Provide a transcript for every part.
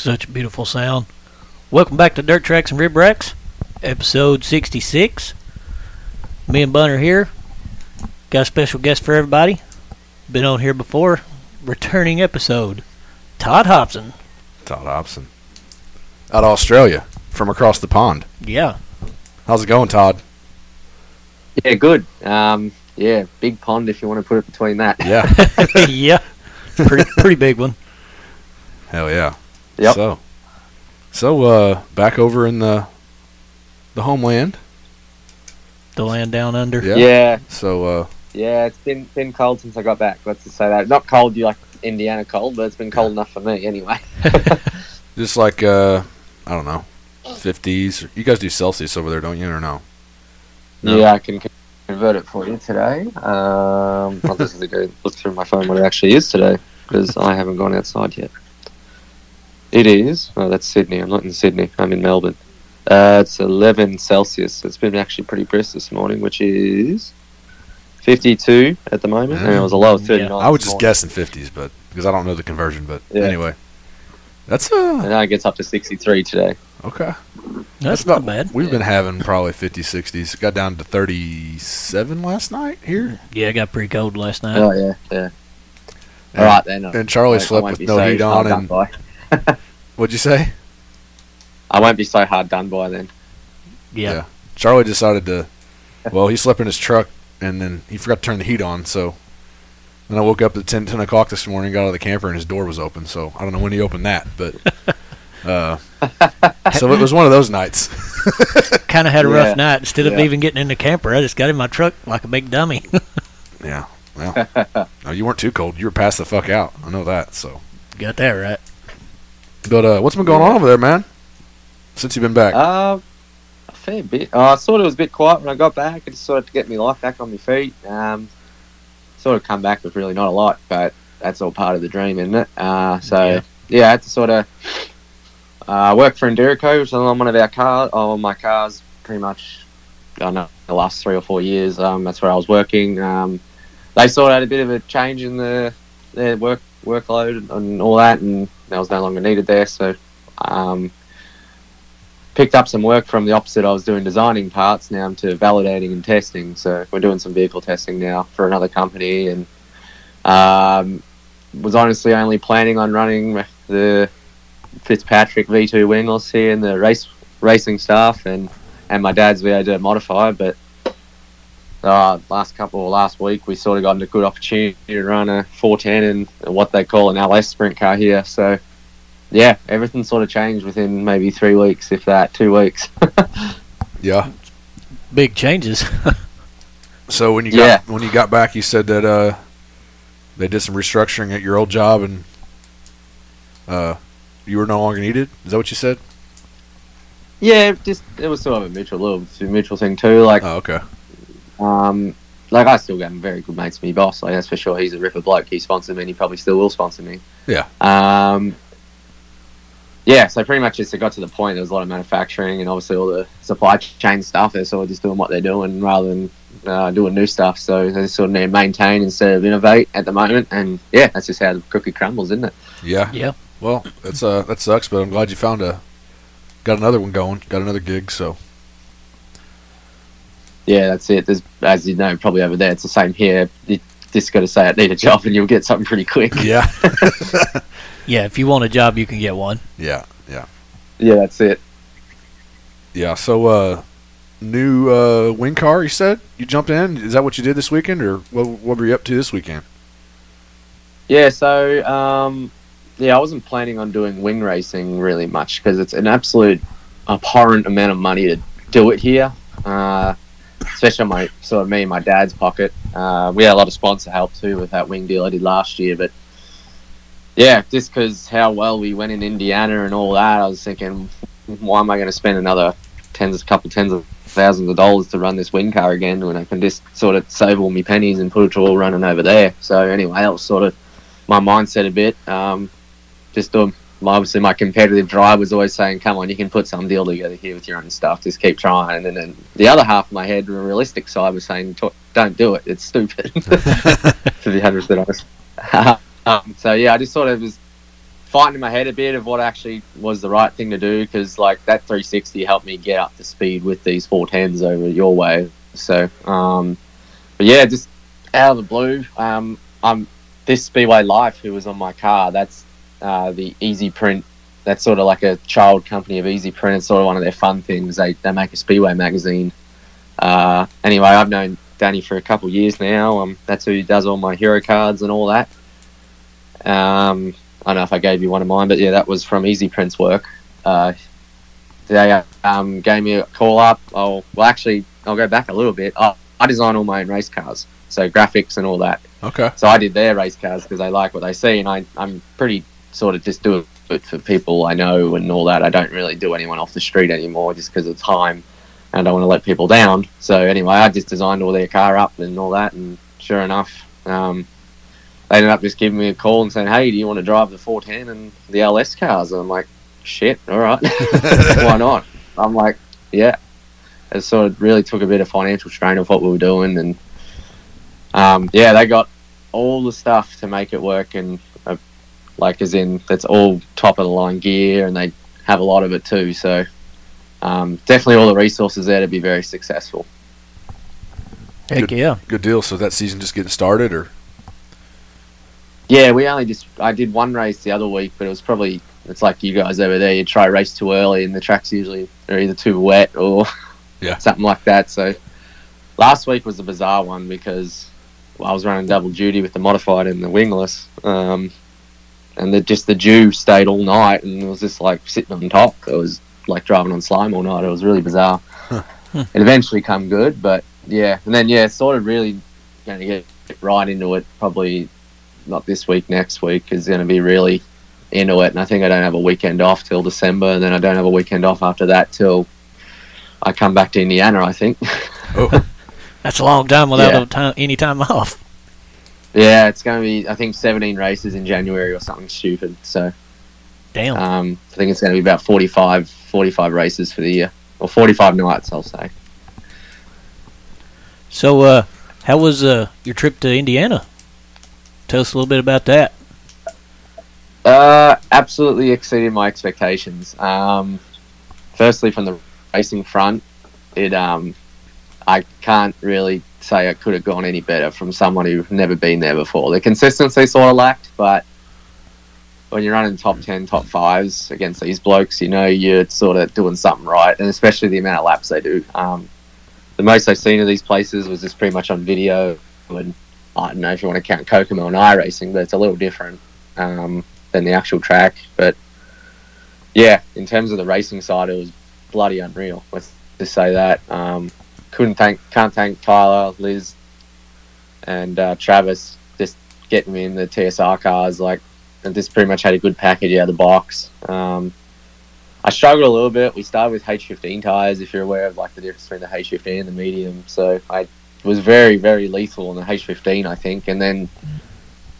such a beautiful sound. Welcome back to Dirt Tracks and Rib Racks, episode 66. Me and Bun are here. Got a special guest for everybody. Been on here before. Returning episode, Todd Hobson. Todd Hobson. Out of Australia, from across the pond. Yeah. How's it going, Todd? Yeah, good. Yeah, big pond if you want to put it between that. Yeah. Yeah. Pretty big one. Hell yeah. Yep. So, back over in the homeland. The land down under. Yeah. So, it's been cold since I got back. Let's just say that. Not cold, you like Indiana cold, but it's been cold enough for me anyway. Just like I don't know, 50s. You guys do Celsius over there, don't you, or no? No. Yeah, I can convert it for you today. I'll just go look through my phone what it actually is today, because I haven't gone outside yet. It is. Oh, that's Sydney. I'm not in Sydney. I'm in Melbourne. It's 11 Celsius. It's been actually pretty brisk this morning, which is 52 at the moment, and it was a low of 39. Yeah. I was just guessing 50s, but because I don't know the conversion. But anyway, that's And now it gets up to 63 today. Okay, that's not bad. We've been having probably 50, 60s. Got down to 37 last night here. Yeah, it got pretty cold last night. Oh yeah. All right then. And Charlie slept with no heat on, and what'd you say? I won't be so hard done by then. Yeah. Charlie decided to, he slept in his truck, and then he forgot to turn the heat on, so then I woke up at 10 o'clock this morning, got out of the camper, and his door was open, so I don't know when he opened that, but so it was one of those nights. Kind of had a rough night. Instead of even getting in the camper, I just got in my truck like a big dummy. Yeah. Well, no, you weren't too cold. You were passed the fuck out. I know that, so. Got that right. But what's been going on over there, man? Since you've been back? A fair bit. I sort of was a bit quiet when I got back. I just sort of get my life back on my feet. Sort of come back with really not a lot, but that's all part of the dream, isn't it? So, I had to sort of work for Enduroco, which is on one of our cars. Oh, my cars pretty much, I don't know, the last 3 or 4 years. That's where I was working. They sort of had a bit of a change in their workload and all that, and I was no longer needed there, so... picked up some work from the opposite. I was doing designing parts, now I'm to validating and testing, so we're doing some vehicle testing now for another company, and was honestly only planning on running the Fitzpatrick V2 Wingles here and the racing stuff and my dad's V8 modifier, but last week we sort of got a good opportunity to run a 410 and what they call an LS sprint car here, so yeah, everything sort of changed within maybe 3 weeks, if that, 2 weeks. Yeah, big changes. So when you got back, you said that they did some restructuring at your old job, and you were no longer needed. Is that what you said? Yeah, it was sort of a mutual thing too. Like, oh, okay. Like, I still got very good mates with my boss. Like, that's for sure. He's a ripper bloke. He sponsored me, and he probably still will sponsor me. Yeah. Yeah, so pretty much it got to the point there was a lot of manufacturing and obviously all the supply chain stuff. They're sort of just doing what they're doing rather than doing new stuff. So they sort of need to maintain instead of innovate at the moment. And, yeah, that's just how the cookie crumbles, isn't it? Yeah. Yeah. Well, that's that sucks, but I'm glad you got another one going, got another gig, so. Yeah, that's it. There's, as you know, probably over there, it's the same here. You just got to say, I need a job, and you'll get something pretty quick. Yeah. Yeah, if you want a job, you can get one. Yeah, yeah. Yeah, that's it. Yeah, so new wing car, you said? You jumped in? Is that what you did this weekend, or what were you up to this weekend? Yeah, so, I wasn't planning on doing wing racing really much, because it's an absolute abhorrent amount of money to do it here, especially on my sort of me and my dad's pocket. We had a lot of sponsor help, too, with that wing deal I did last year, but yeah, just because how well we went in Indiana and all that, I was thinking, why am I going to spend another couple tens of thousands of dollars to run this wing car again when I can just sort of save all my pennies and put it to all running over there? So anyway, that was sort of my mindset a bit. Just doing, obviously my competitive drive was always saying, come on, you can put some deal together here with your own stuff. Just keep trying. And then the other half of my head, the realistic side, was saying, don't do it. It's stupid. To be 100% honest. So, yeah, I just sort of was fighting in my head a bit of what actually was the right thing to do, because like that 360 helped me get up to speed with these 410s over your way. So, but yeah, just out of the blue, I'm this Speedway Life who was on my car. That's the Easy Print. That's sort of like a child company of Easy Print. It's sort of one of their fun things. They make a Speedway magazine. Anyway, I've known Danny for a couple of years now. That's who does all my hero cards and all that. I don't know if I gave you one of mine, but yeah, that was from Easy Print's work. They gave me a call up. I'll go back a little bit. I design all my own race cars, so graphics and all that. Okay. So I did their race cars because they like what they see, and I'm pretty sort of just do it for people I know and all that. I don't really do anyone off the street anymore just because of time, and I don't want to let people down. So anyway, I just designed all their car up and all that, and sure enough, they ended up just giving me a call and saying, hey, do you want to drive the 410 and the LS cars? And I'm like, shit, all right. Why not? I'm like, yeah. It sort of really took a bit of financial strain of what we were doing. And, yeah, they got all the stuff to make it work. And, like, as in, that's all top-of-the-line gear, and they have a lot of it too. So definitely all the resources there to be very successful. Heck yeah. Good deal. So that season just getting started, or...? Yeah, I did one race the other week, but it's like you guys over there, you try to race too early and the tracks usually are either too wet or something like that. So last week was a bizarre one because I was running double duty with the modified and the wingless, and just the dew stayed all night, and it was just like sitting on top. It was like driving on slime all night. It was really bizarre. It eventually come good, but yeah. And then, yeah, sort of really going to get right into it probably – not this week, next week is going to be really into it. And I think I don't have a weekend off till December, and then I don't have a weekend off after that till I come back to Indiana, I think. Oh. That's a long time without any time off. Yeah, it's going to be, I think, 17 races in January or something stupid. So, damn. I think it's going to be about 45 races for the year, or 45 nights, I'll say. So, how was your trip to Indiana? Tell us a little bit about that. Absolutely exceeded my expectations. Firstly, from the racing front, I can't really say I could have gone any better from someone who's never been there before. The consistency sort of lacked, but when you're running top 10, top 5s against these blokes, you know you're sort of doing something right, and especially the amount of laps they do. The most I've seen of these places was just pretty much on video, and I don't know if you want to count Kokomo and iRacing, but it's a little different than the actual track. But, yeah, in terms of the racing side, it was bloody unreal, let's just say that. Can't thank Tyler, Liz, and Travis just getting me in the TSR cars. Like, and just pretty much had a good package out of the box. I struggled a little bit. We started with H15 tyres, if you're aware of like the difference between the H15 and the medium. So I was very, very lethal on the H15, I think. And then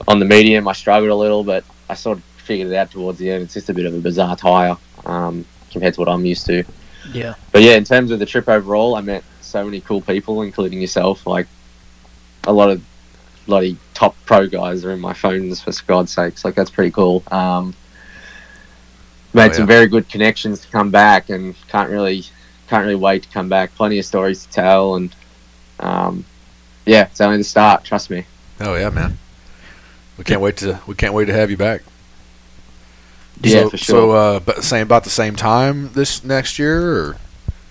on the medium, I struggled a little, but I sort of figured it out towards the end. It's just a bit of a bizarre tyre compared to what I'm used to. Yeah. But, yeah, in terms of the trip overall, I met so many cool people, including yourself. Like, a lot of top pro guys are in my phones, for God's sakes. Like, that's pretty cool. Made some very good connections to come back, and can't really wait to come back. Plenty of stories to tell, and... yeah, it's only the start, trust me. Oh yeah, man. We can't wait to have you back. Yeah, so, for sure. So about the same time this next year, or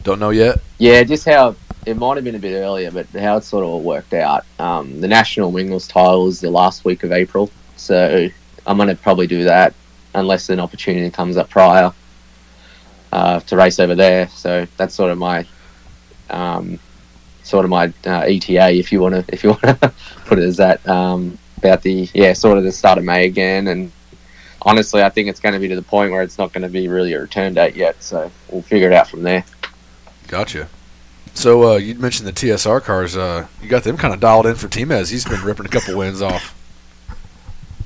don't know yet? Yeah, just how it might have been a bit earlier, but how it sort of all worked out. The national wingless title is the last week of April, so I'm gonna probably do that unless an opportunity comes up prior to race over there. So that's sort of my ETA, if you want to put it as that, about the start of May again. And honestly, I think it's going to be to the point where it's not going to be really a return date yet, so we'll figure it out from there. Gotcha. So you mentioned the TSR cars. You got them kind of dialed in for Timez. He's been ripping a couple wins off.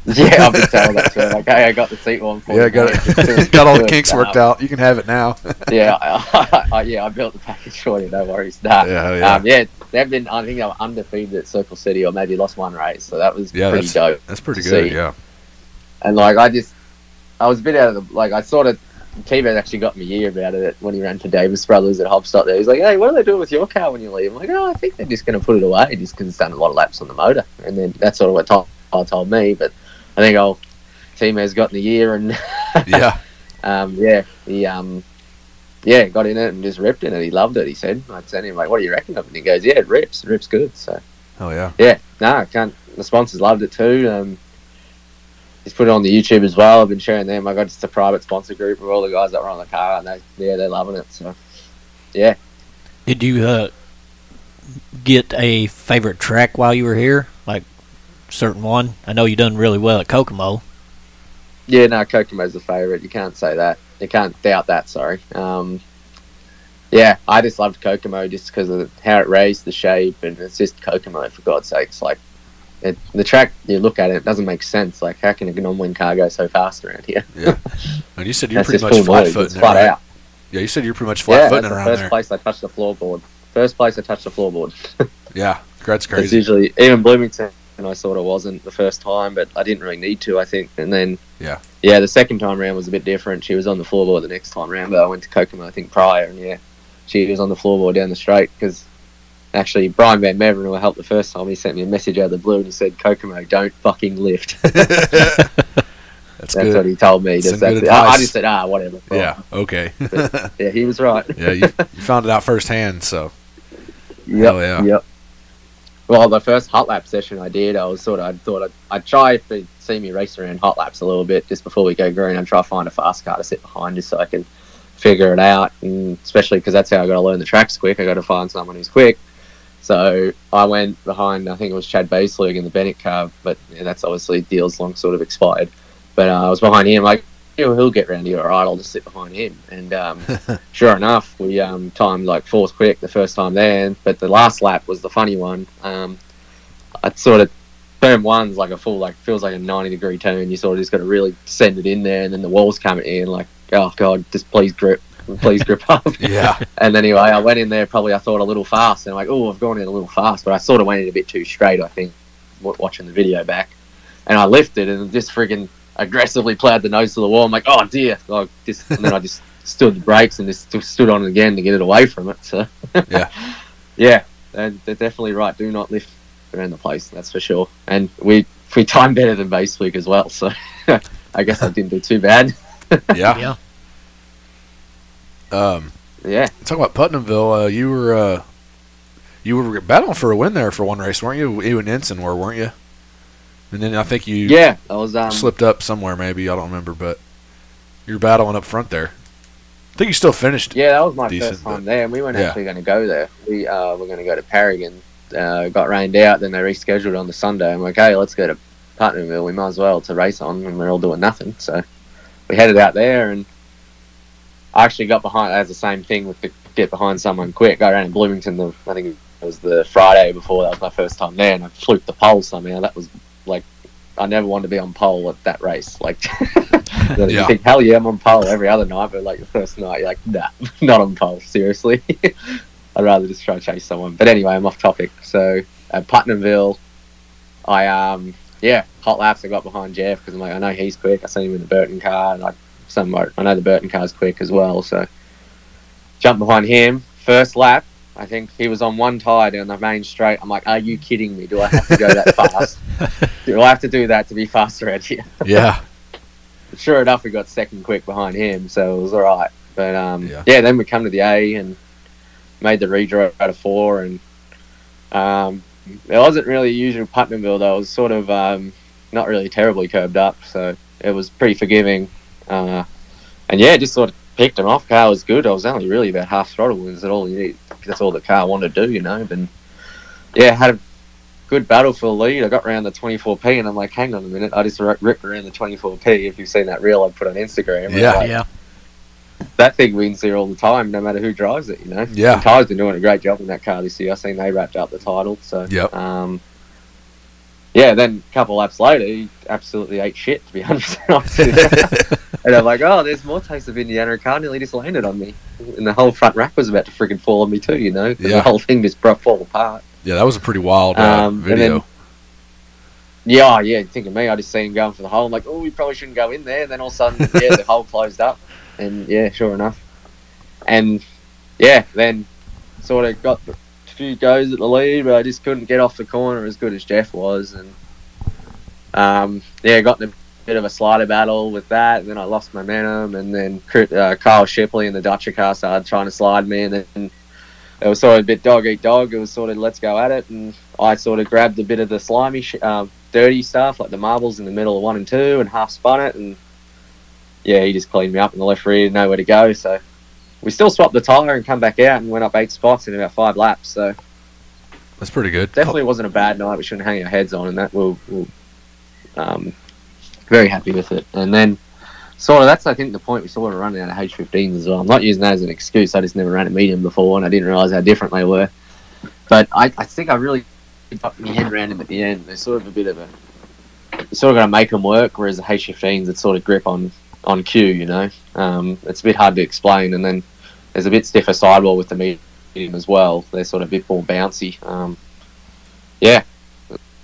Yeah, I've been telling that to him. Like, hey, I got the seat warm for you. Yeah, got all the kinks worked out. You can have it now. Yeah, I built the package for you. No worries. Nah. Yeah. They've been. I think they were undefeated at Circle City, or maybe lost one race. So that was pretty dope. That's pretty good. Yeah. And like, I just, I was a bit out of the, like, I sort of, T-Man's actually got me ear about it when he ran for Davis Brothers at Hopstop there. He's like, hey, what are they doing with your car when you leave? I'm like, oh, I think they're just going to put it away just because it's done a lot of laps on the motor. And then that's sort of what Todd told me, but I think old T-Man's got in the ear and yeah. He got in it and just ripped in it. He loved it, he said. I'd send him, like, what do you reckon of it? And he goes, yeah, it rips. It rips good, so. Oh, yeah. Yeah, no, I can't. The sponsors loved it too. He's put it on the YouTube as well. I've been sharing them. I got just a private sponsor group of all the guys that were on the car, and they're loving it. So, yeah. Did you get a favorite track while you were here? Like, certain one? I know you done really well at Kokomo. Yeah, no, Kokomo's the favorite. You can't say that. You can't doubt that. Sorry. Yeah, I just loved Kokomo just because of how it raced, the shape, and it's just Kokomo for God's sakes. Like. The track, you look at it, it doesn't make sense. Like, how can a non-win car go so fast around here? Yeah. And you said you're pretty much flat-footing it, right? Yeah, you said you're pretty much flat-footing around there. First place I touched the floorboard. Yeah, that's crazy. It's usually, even Bloomington, and I sort of wasn't the first time, but I didn't really need to, I think. And then, yeah, the second time round was a bit different. She was on the floorboard the next time round, but I went to Kokomo, I think, prior, and yeah, she was on the floorboard down the straight because... Actually, Brian Van Everen, who I helped the first time, he sent me a message out of the blue and he said, Kokomo, don't fucking lift. That's good. What he told me. I just said, whatever. Well, yeah, okay. But, yeah, he was right. Yeah, you found it out firsthand, so. Yep, yeah. Yep. Well, the first hot lap session I did, I thought I'd try if they'd see me race around hot laps a little bit just before we go green. I'd try to find a fast car to sit behind just so I can figure it out, and especially because that's how I got to learn the tracks quick. I got to find someone who's quick. So I went behind, I think it was Chad Beasley in the Bennett car, but yeah, that's obviously deals long sort of expired. But I was behind him, like, he'll get round here, all right, I'll just sit behind him. And sure enough, we timed like fourth quick the first time there, but the last lap was the funny one. I'd sort of, turn one's like a full, like, feels like a 90-degree turn. You sort of just got to really send it in there, and then the wall's coming in, like, oh, God, just please grip up. Yeah. And anyway, I went in there probably, I thought, a little fast, and I'm like, oh, I've gone in a little fast, but I sort of went in a bit too straight, I think, watching the video back, and I lifted and just friggin aggressively plowed the nose to the wall. I'm like, oh dear, like this, and then I just stood the brakes and just stood on it again to get it away from it, so yeah. Yeah, they're definitely right, do not lift around the place, that's for sure. And we timed better than base week as well, so I guess I didn't do too bad. yeah. Yeah. Talking about Putnamville, you were battling for a win there for one race, weren't you? You and Ensign were, weren't you? And then I think you I was slipped up somewhere, maybe, I don't remember, but you were battling up front there. I think you still finished. Yeah, that was my first time there, and we weren't actually going to go there. We were going to go to Parrigan. Got rained out, then they rescheduled on the Sunday. I'm like, hey, let's go to Putnamville. We might as well to race on, and we're all doing nothing. So we headed out there, and I actually got behind, as the same thing with the get behind someone quick. I ran in Bloomington, I think it was the Friday before, that was my first time there, and I fluked the pole somehow. That was like, I never wanted to be on pole at that race. Like, you think, hell yeah, I'm on pole every other night, but like the first night, you're like, nah, not on pole, seriously. I'd rather just try to chase someone. But anyway, I'm off topic. So at Putnamville, I, hot laps, I got behind Jeff because I'm like, I know he's quick. I seen him in the Burton car, and I know the Burton car's quick as well, so jumped behind him. First lap, I think he was on one tire down the main straight. I'm like, are you kidding me? Do I have to go that fast? Do I have to do that to be faster out here? Yeah. But sure enough, we got second quick behind him, so it was all right. But, then we come to the A and made the redraw out of four, and it wasn't really usual Putnamville, though. It was sort of not really terribly curved up, so it was pretty forgiving. Just sort of picked him off. Car was good. I was only really about half throttle wins at all. That's all the car wanted to do, you know. And yeah, had a good battle for the lead. I got around the 24P, and I'm like, hang on a minute. I just ripped around the 24P. If you've seen that reel I put on Instagram, that thing wins here all the time, no matter who drives it, you know. Yeah, and Tyler's been doing a great job in that car this year. I seen they wrapped up the title, so yep. Then a couple laps later, he absolutely ate shit, to be 100% honest. And I'm like, oh, there's more taste of Indiana. Car nearly just landed on me. And the whole front rack was about to freaking fall on me too, you know? Yeah. The whole thing just fall apart. Yeah, that was a pretty wild video. Yeah. Thinking me, I just seen him going for the hole. I'm like, oh, we probably shouldn't go in there. And then all of a sudden, the hole closed up. And yeah, sure enough. And yeah, then sort of got a few goes at the lead, but I just couldn't get off the corner as good as Jeff was. And yeah, got in a bit of a slider battle with that. And then I lost momentum. And then Kyle Shipley in the Dutcher car started trying to slide me. And then it was sort of a bit dog eat dog. It was sort of let's go at it. And I sort of grabbed a bit of the slimy dirty stuff, like the marbles in the middle of 1 and 2, and half spun it, and yeah, he just cleaned me up in the left rear, nowhere to go. So we still swapped the tire and come back out and went up 8 spots in about 5 laps. So that's pretty good. Definitely wasn't a bad night. We shouldn't hang our heads on, and that we're very happy with it. And then sort of that's I think the point we sort of running out of H15s as well. I'm not using that as an excuse. I just never ran a medium before, and I didn't realise how different they were. But I think I really got my head around him at the end. There's sort of a bit of a, you sort of got to make them work, whereas the H15s, it's sort of grip on cue, you know. It's a bit hard to explain. And then there's a bit stiffer sidewall with the medium as well. They're sort of a bit more bouncy. Yeah,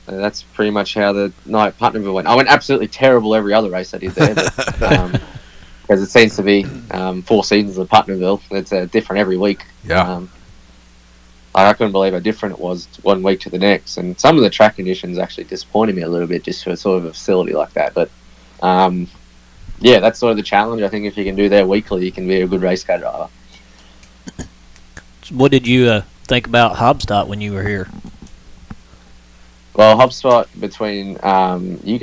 that's pretty much how the night at Putnamville went. I went absolutely terrible every other race I did there, because it seems to be 4 seasons of Putnamville. It's different every week. Yeah. I couldn't believe how different it was one week to the next. And some of the track conditions actually disappointed me a little bit, just for sort of a facility like that. But, yeah, that's sort of the challenge. I think if you can do that weekly, you can be a good race car driver. What did you think about Hopstop when you were here? Well, Hopstop, between me and you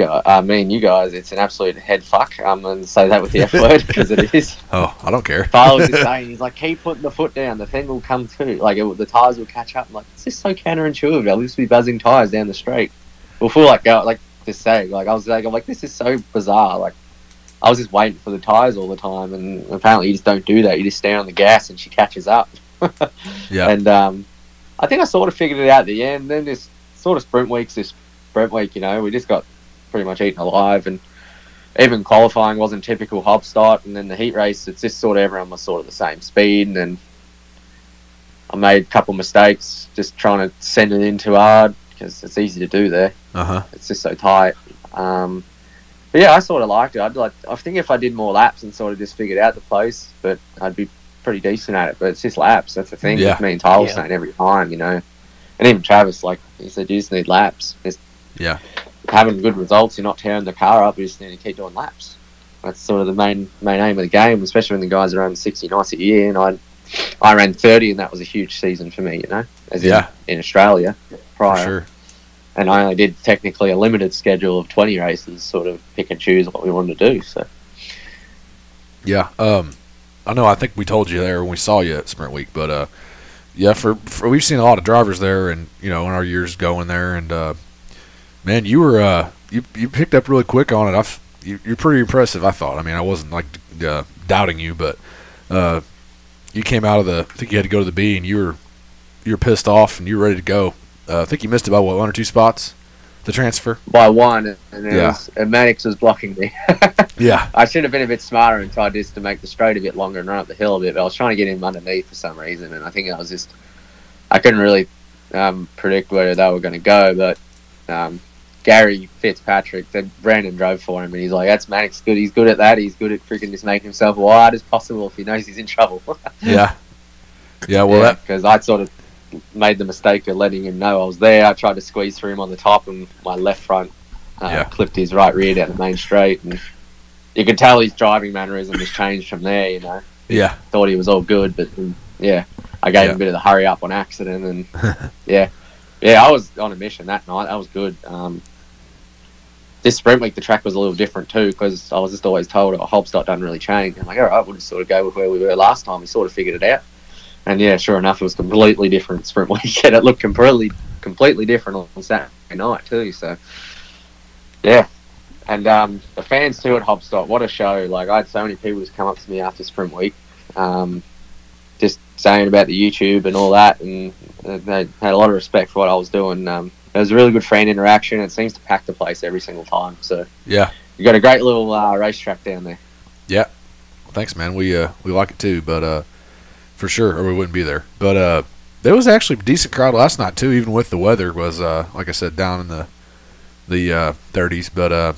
guys, it's an absolute head fuck. I'm going to say that with the F word, because it is. Oh, I don't care. Farley was just saying, he's like, keep putting the foot down. The thing will come to. Like, the tyres will catch up. I'm like, it's just so counterintuitive. I'll just be buzzing tyres down the straight. We'll feel like, I'm like, this is so bizarre. Like, I was just waiting for the tyres all the time, and apparently you just don't do that. You just stand on the gas and she catches up. Yeah. And I think I sort of figured it out at the end. Then this sort of sprint week, you know, we just got pretty much eaten alive, and even qualifying wasn't typical Hopstop. And then the heat race, it's just sort of everyone was sort of the same speed, and then I made a couple mistakes just trying to send it in too hard, because it's easy to do there. It's just so tight. But yeah, I sort of liked it. I think if I did more laps and sort of just figured out the place, but I'd be pretty decent at it. But it's just laps, that's the thing. Yeah. Me and Tyler saying every time, you know. And even Travis, like he said, you just need laps. Just having good results, you're not tearing the car up. You just need to keep doing laps. That's sort of the main aim of the game, especially when the guys are running 60 nights a year. And I ran 30, and that was a huge season for me, you know, as in Australia prior. Sure. And I only did technically a limited schedule of 20 races, sort of pick and choose what we wanted to do. So yeah, I know. I think we told you there when we saw you at Sprint Week, but yeah, for we've seen a lot of drivers there, and you know, in our years going there, and man, you were you picked up really quick on it. You're pretty impressive, I thought. I mean, I wasn't like doubting you, but you came out of I think you had to go to the B, and you were pissed off, and you were ready to go. I think you missed it by what, 1 or 2 spots, the transfer by 1, and then Maddox was blocking me. Yeah, I should have been a bit smarter and tried just to make the straight a bit longer and run up the hill a bit, but I was trying to get him underneath for some reason, and I think I couldn't really predict where they were going to go, but Gary Fitzpatrick, then Brandon drove for him, and he's like, that's Maddox, good, he's good at that, he's good at freaking just making himself wide as possible if he knows he's in trouble. Because I sort of made the mistake of letting him know I was there. I tried to squeeze through him on the top, and my left front clipped his right rear down the main straight, and you could tell his driving mannerism has changed from there, you know. Yeah. Thought he was all good, but, I gave him a bit of the hurry up on accident, and, I was on a mission that night. That was good. This sprint week, the track was a little different, too, because I was just always told Hopstop doesn't really change. I'm like, all right, we'll just sort of go with where we were last time. We sort of figured it out. And, yeah, sure enough, it was completely different sprint week, and it looked completely different on Saturday night, too, so, yeah. And the fans, too, at Hopstop, what a show. Like, I had so many people just come up to me after Sprint Week, just saying about the YouTube and all that, and they had a lot of respect for what I was doing. It was a really good fan interaction. It seems to pack the place every single time. So, yeah. You got a great little racetrack down there. Yeah. Well, thanks, man. We like it, too, but for sure, or we wouldn't be there. But there was actually a decent crowd last night, too, even with the weather. Was, like I said, down in the the 30s, but 40s.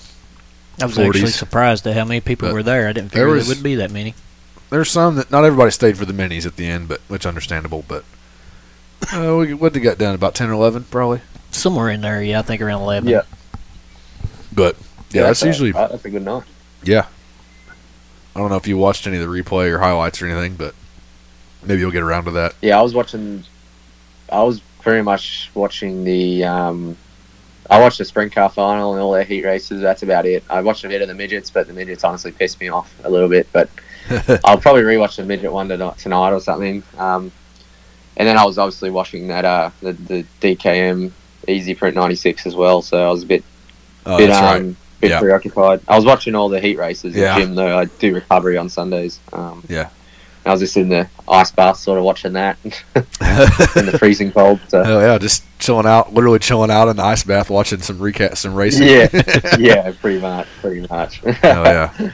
I was actually surprised at how many people were there. I didn't figure there would be that many. There's some that not everybody stayed for the minis at the end, but which understandable. But what did we got done? About 10 or 11, probably. Somewhere in there, yeah. I think around 11. Yeah. But yeah, that's usually that's a good night. Yeah. I don't know if you watched any of the replay or highlights or anything, but maybe you'll get around to that. Yeah, I was watching. I was very much watching the. I watched the sprint car final and all their heat races. That's about it. I watched a bit of the midgets, but the midgets honestly pissed me off a little bit. But I'll probably rewatch the midget one tonight or something. And then I was obviously watching that the DKM Easy Print 96 as well. So I was a bit preoccupied. I was watching all the heat races at the gym though. I do recovery on Sundays. Yeah. I was just in the ice bath sort of watching that in the freezing cold. So. Oh, yeah, just chilling out, literally chilling out in the ice bath watching some racing. Yeah, yeah, pretty much. Oh, yeah.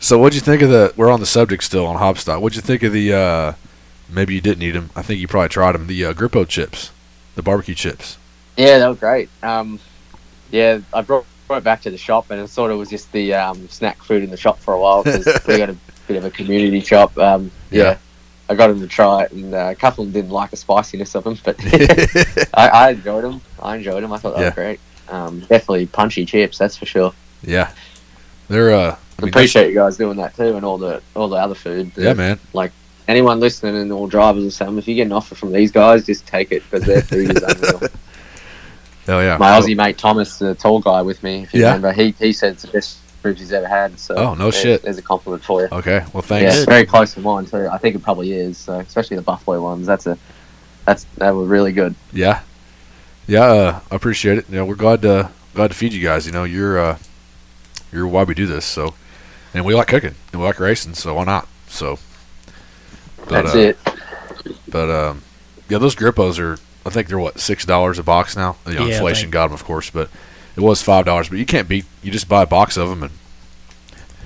So what'd you think of we're on the subject still on Hopstop. What'd you think of maybe you didn't eat them. I think you probably tried them. The Grippo chips, the barbecue chips. Yeah, they were great. Yeah, I brought it back to the shop, and it sort of was just the snack food in the shop for a while because we got a bit of a community shop. I got them to try it, and a couple of them didn't like the spiciness of them, but I enjoyed them. I thought they were great. Definitely punchy chips, that's for sure. Yeah, they're. I appreciate you guys doing that too, and all the other food. Yeah, man. Like anyone listening and all drivers or something, if you get an offer from these guys, just take it because their food is unreal. Oh, yeah. My Aussie mate Thomas, the tall guy with me, if you remember, he said it's the best food he's ever had. So shit. There's a compliment for you. Okay, well, thanks. Yeah, it's very close to mine, too. I think it probably is, so, especially the Buffalo ones. They were really good. Yeah. Yeah, I appreciate it. You know, we're glad to feed you guys. You know, you're why we do this. So, and we like cooking, and we like racing, so why not? So that's it. But, yeah, those Grippos are... I think they're, what, $6 a box now? You know, inflation got them, of course, but it was $5. But you can't beat – you just buy a box of them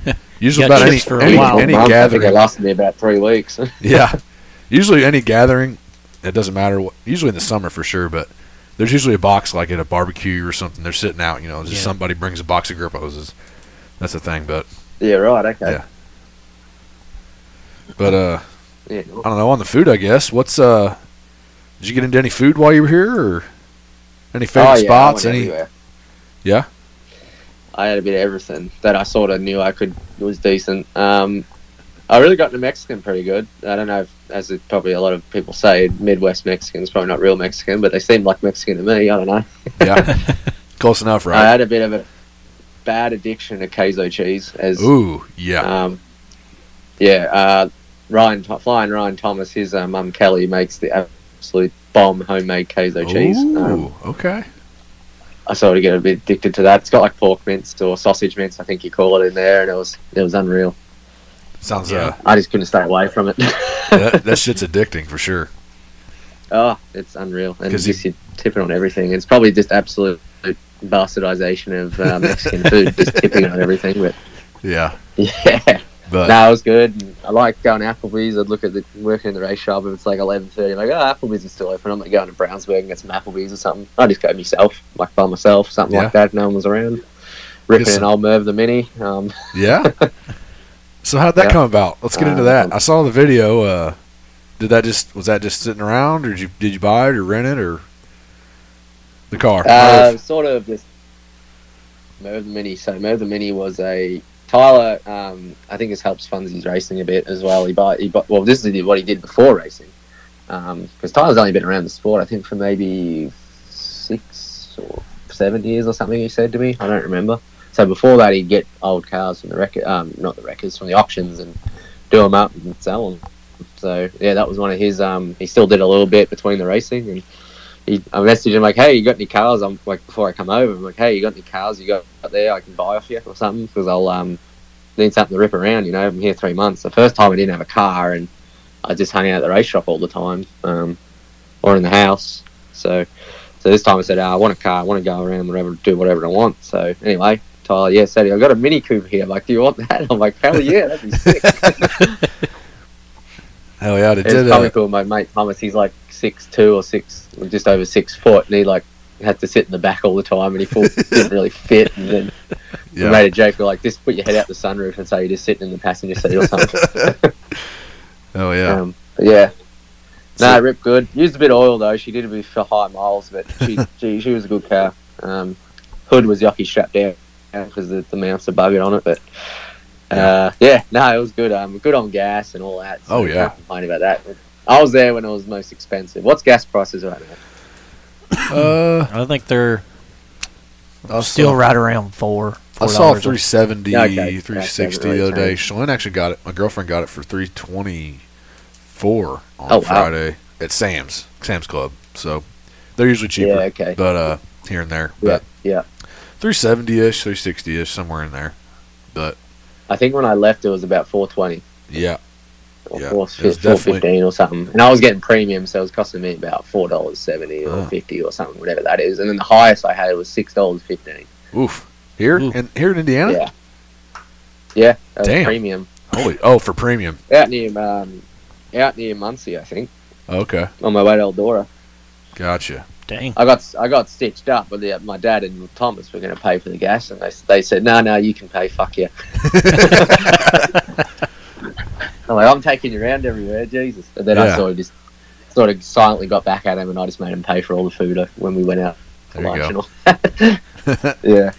and usually about any gathering. I think it lasted me about 3 weeks. Yeah. Usually any gathering, it doesn't matter what – usually in the summer for sure, but there's usually a box like at a barbecue or something. They're sitting out, you know, just somebody brings a box of Grippos. That's the thing, but – Yeah, right, okay. Yeah. But, I don't know, on the food, I guess, what's – did you get into any food while you were here, or any favorite spots? I went everywhere. Yeah, I had a bit of everything that I sort of knew I could was decent. I really got into Mexican pretty good. I don't know if, as probably a lot of people say, Midwest Mexican is probably not real Mexican, but they seem like Mexican to me. I don't know. Yeah, close enough, right? I had a bit of a bad addiction to queso cheese. Ryan Thomas, his mum Kelly makes the absolute bomb homemade queso cheese. Okay. I sort of get a bit addicted to that. It's got like pork mince or sausage mince, I think you call it in there, and it was unreal. Sounds I just couldn't stay away from it. that shit's addicting for sure. Oh, it's unreal. And just you tipping on everything. It's probably just absolute bastardization of Mexican food, just tipping on everything. But yeah. But no, it was good. And I like going to Applebee's. I'd look at working in the race shop, and it's like 11:30. I'm like, Applebee's is still open. I'm not going to Brownsburg and get some Applebee's or something. I just go myself, like by myself, something like that. No one was around. Ripping an old Merv the Mini. Yeah. So how'd that come about? Let's get into that. I saw the video. Was that just sitting around, or did you buy it or rent it or the car? Sort of just Merv the Mini. So Merv the Mini was a. Tyler, I think this helps funds his racing a bit as well. Well, this is what he did before racing. Because Tyler's only been around the sport, I think, for maybe 6 or 7 years or something, he said to me. I don't remember. So before that, he'd get old cars from the from the auctions and do them up and sell them. So, yeah, that was one of his... he still did a little bit between the racing. And I messaged him, like, hey, you got any cars? I'm like, before I come over, I'm like, hey, you got any cars you got out there I can buy off you or something? Because I'll need something to rip around, you know. I'm here 3 months. The first time I didn't have a car, and I just hung out at the race shop all the time or in the house. So this time I said, I want a car. I want to go around wherever, do whatever I want. So anyway, Tyler, said, I've got a Mini Cooper here. I'm like, do you want that? I'm like, hell yeah, that'd be sick. Hell yeah, it did. It's probably cool. My mate Thomas, he's like 6'2" or just over 6 foot, and he like had to sit in the back all the time, and he didn't really fit. And then we made a joke, we're like, just put your head out the sunroof and say you're just sitting in the passenger seat or something. Oh yeah. But yeah. No, nah, Rip good. Used a bit of oil though. She did a bit for high miles, but she was a good car. Hood was yucky strapped down because the mounts are buggered on it, but it was good. Good on gas and all that. So can't complain about that. But I was there when it was most expensive. What's gas prices right now? I think they're right around $4. I saw $3.70, $3.60 the other day. Shalyn actually got it. My girlfriend got it for $3.24 on Friday at Sam's Club. So they're usually cheaper. Yeah, okay. But here and there. Yeah. But yeah. $3.70-ish, $3.60-ish, somewhere in there. But I think when I left it was about $4.20. Yeah. Or $4.15 or something. And I was getting premium, so it was costing me about $4.70 or $50 or something, whatever that is. And then the highest I had was $6.15. Oof. Here in Indiana? Yeah. Yeah. Damn. Premium. For premium. Out near Muncie, I think. Okay. On my way to Eldora. Gotcha. Dang. I got stitched up, but my dad and Thomas were going to pay for the gas, and they said, no, you can pay, fuck you. I'm like, I'm taking you around everywhere, Jesus. And then I sort of silently got back at him, and I just made him pay for all the food when we went out for lunch and all that. Yeah.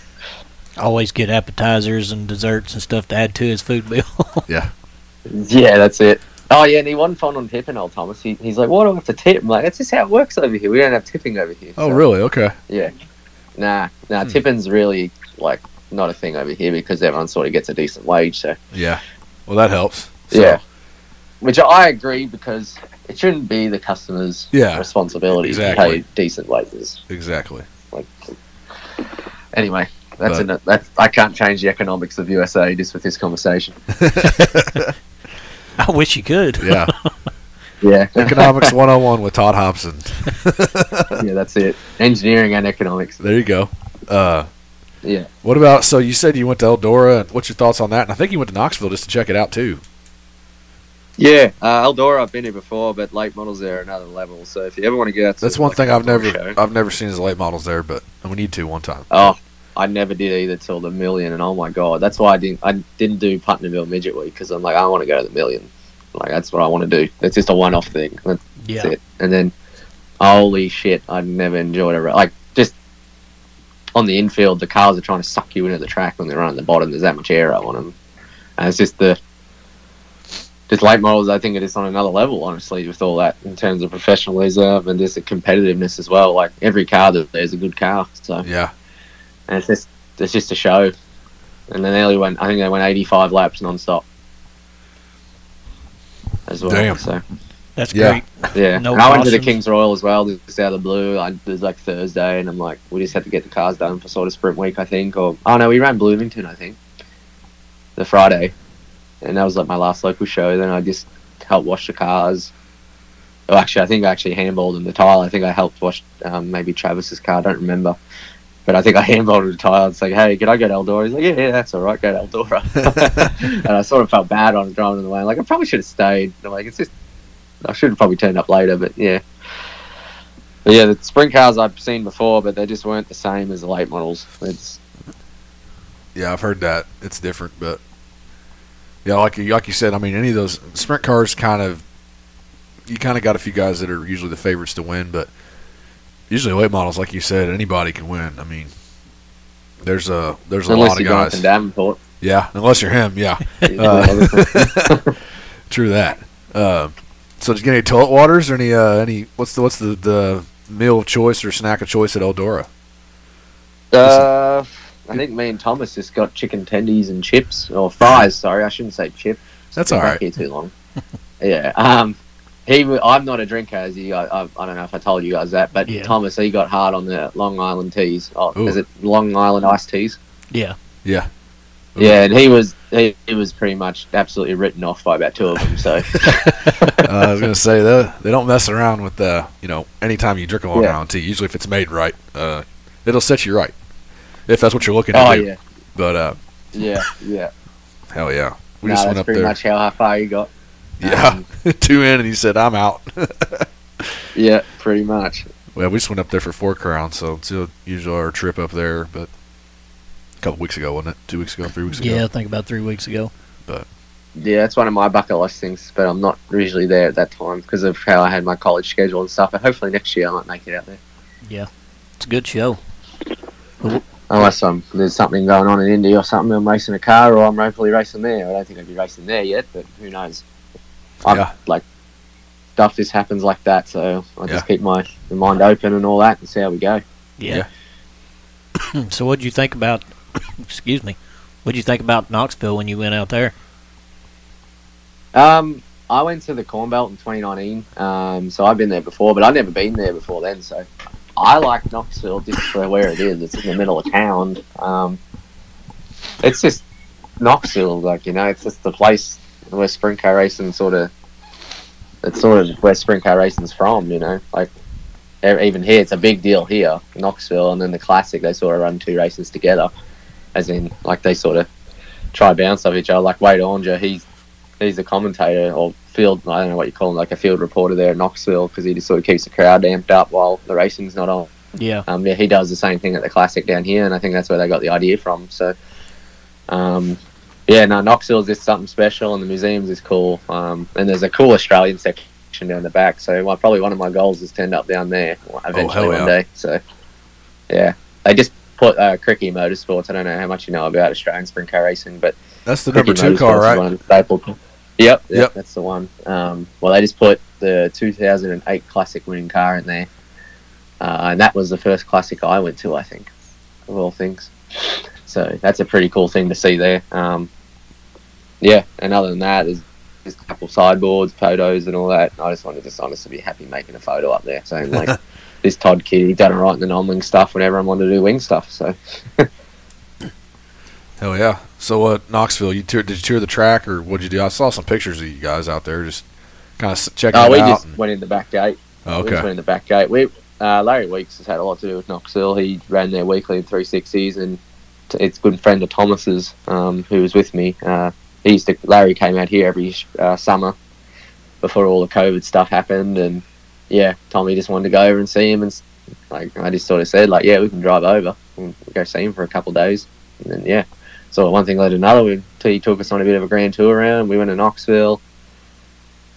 Always get appetizers and desserts and stuff to add to his food bill. Yeah. Yeah, that's it. Oh, yeah, and he wasn't fond on tipping, old Thomas. He's like, why do I have to tip? I'm like, that's just how it works over here. We don't have tipping over here. Oh, so, really? Okay. Yeah. Nah, tipping's really, like, not a thing over here because everyone sort of gets a decent wage, so. Yeah. Well, that helps. So. Yeah. Which I agree because it shouldn't be the customer's responsibility to pay decent wages. Exactly. Like, anyway. I can't change the economics of USA just with this conversation. I wish you could. Yeah. Yeah. Economics 101 with Todd Hobson. Yeah, that's it. Engineering and economics. There you go. Yeah. What about, so you said you went to Eldora. What's your thoughts on that? And I think you went to Knoxville just to check it out too. Yeah. Eldora, I've been here before, but late models there are another level. So if you ever want to go out to... That's one thing I've never seen is late models there, but we need to one time. Oh, I never did either till the million, and oh my god, that's why I didn't do Putnamville Midget Week because I'm like, I want to go to the million, like that's what I want to do. It's just a one-off thing. That's it. And then, holy shit, I never enjoyed it. Like just on the infield, the cars are trying to suck you into the track when they're running the bottom. There's that much air out on them, and it's just just late models. I think it is on another level, honestly, with all that in terms of professionalism and just the competitiveness as well. Like every car there's a good car. So yeah. And it's just a show. And then I think they went 85 laps non-stop as well. Damn. So that's great. Yeah. No, and I went to the King's Royal as well, just out of the blue. It was like Thursday, and I'm like, we just had to get the cars done for sort of sprint week, I think. Or we ran Bloomington, I think, the Friday. And that was like my last local show. Then I just helped wash the cars. Well, actually, I think I actually handballed in the tile. I think I helped wash maybe Travis's car. I don't remember. But I think I handballed with Tyler and said, hey, can I go to Eldora? He's like, yeah, that's all right, go to Eldora. And I sort of felt bad on driving in the way. Like, I probably should have stayed. And I'm like, I should have probably turned up later, but yeah. But yeah, the sprint cars I've seen before, but they just weren't the same as the late models. Yeah, I've heard that. It's different, but yeah, like you said, I mean, any of those sprint cars you kind of got a few guys that are usually the favorites to win, but usually late models, like you said, anybody can win. I mean, there's a lot of guys. Unless you're Davenport. Yeah, unless you're him, yeah. True that. So did you get any toilet waters or any what's the meal of choice or snack of choice at Eldora? I think me and Thomas just got chicken tendies and chips, or fries, sorry, I shouldn't say chips. That's all right. Been back here too long. Yeah, I'm not a drinker, as you guys, I don't know if I told you guys that, but Thomas, he got hard on the Long Island teas. Oh, is it Long Island iced teas? Yeah. Yeah. Ooh. Yeah, and he was pretty much absolutely written off by about two of them, so. I was going to say, they don't mess around with, anytime you drink a Long Island tea, usually if it's made right, it'll set you right, if that's what you're looking to do. Yeah. But, yeah. Hell yeah. We just went up there. That's pretty much how far you got. Yeah, 2 in, and he said, I'm out. Yeah, pretty much. Well, we just went up there for £4, so it's usually our trip up there, but a couple weeks ago, wasn't it? 3 weeks ago? Yeah, I think about 3 weeks ago. But yeah, that's one of my bucket list things, but I'm not usually there at that time because of how I had my college schedule and stuff, but hopefully next year I might make it out there. Yeah, it's a good show. Unless there's something going on in Indy or something, I'm racing a car or I'm hopefully racing there. I don't think I'd be racing there yet, but who knows? Stuff just happens like that, so I just keep my mind open and all that and see how we go. Yeah. So what did you think about, what did you think about Knoxville when you went out there? I went to the Corn Belt in 2019, so I've been there before, but I've never been there before then, so I like Knoxville just for where it is. It's in the middle of town. It's just Knoxville, it's just the place where sprint car racing where sprint car racing's from, even here, it's a big deal here, Knoxville, and then the Classic, they sort of run two races together, as in, they sort of try bounce off each other, Wade Oranger, he's a commentator, or field, I don't know what you call him, a field reporter there at Knoxville, because he just sort of keeps the crowd amped up while the racing's not on. Yeah. He does the same thing at the Classic down here, and I think that's where they got the idea from, so, yeah, no, Knoxville's just something special, and the museums is cool. And there's a cool Australian section down the back, so probably one of my goals is to end up down there eventually one day. So, yeah. They just put Cricky Motorsports. I don't know how much you know about Australian sprint car racing, but... That's the Cricky number 2 car, right? One staple. Yep, that's the one. They just put the 2008 Classic winning car in there, and that was the first Classic I went to, I think, of all things. So that's a pretty cool thing to see there. And other than that, there's a couple sideboards, photos and all that. And I just wanted to honestly be happy making a photo up there, saying, this Todd kid, he done it right in the non-wing stuff when everyone wanted to do wing stuff. So, hell yeah. So, Knoxville, did you tour the track or what'd you do? I saw some pictures of you guys out there just kind of checking it out. We just went in the back gate. Oh, okay. We just went in the back gate. Larry Weeks has had a lot to do with Knoxville. He ran their weekly in 360s, and it's a good friend of Thomas's who was with me. Larry came out here every summer before all the COVID stuff happened, and Tommy just wanted to go over and see him, and I just sort of said we can drive over and go see him for a couple of days, and then so one thing led to another. He took us on a bit of a grand tour around. We went to Knoxville,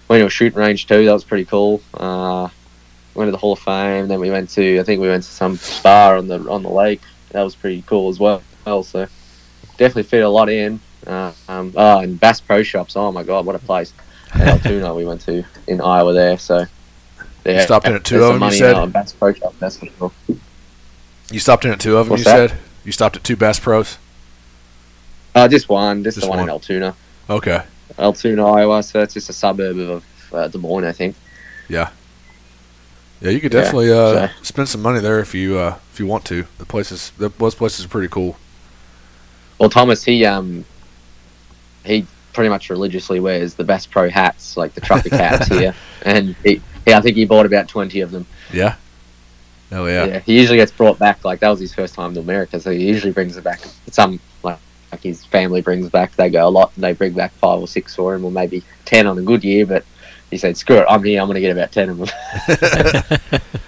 went to a shooting range too, that was pretty cool. Went to the Hall of Fame, then we went to some bar on the lake, that was pretty cool as well. So definitely fit a lot in. And Bass Pro Shops, oh my god, what a place. Altoona we went to in Iowa there, so yeah, stopped in at two of them. You said Bass Pro Shop, that's for sure. You stopped in at two of them. You stopped at two Bass Pros? Just one, just the one in Altoona. Okay. Altoona, Iowa, so that's just a suburb of Des Moines, I think. Yeah. Yeah, you could definitely spend some money there if you want to. Those places are pretty cool. Well, Thomas, he pretty much religiously wears the Bass Pro hats, the trucker hats here, and I think he bought about 20 of them. Yeah. Oh yeah. Yeah. He usually gets brought back. That was his first time to America, so he usually brings it back. Some his family brings back. They go a lot, and they bring back 5 or 6 for him, or maybe 10 on a good year, but. He said, "Screw it! I'm here. I'm going to get about 10 of them,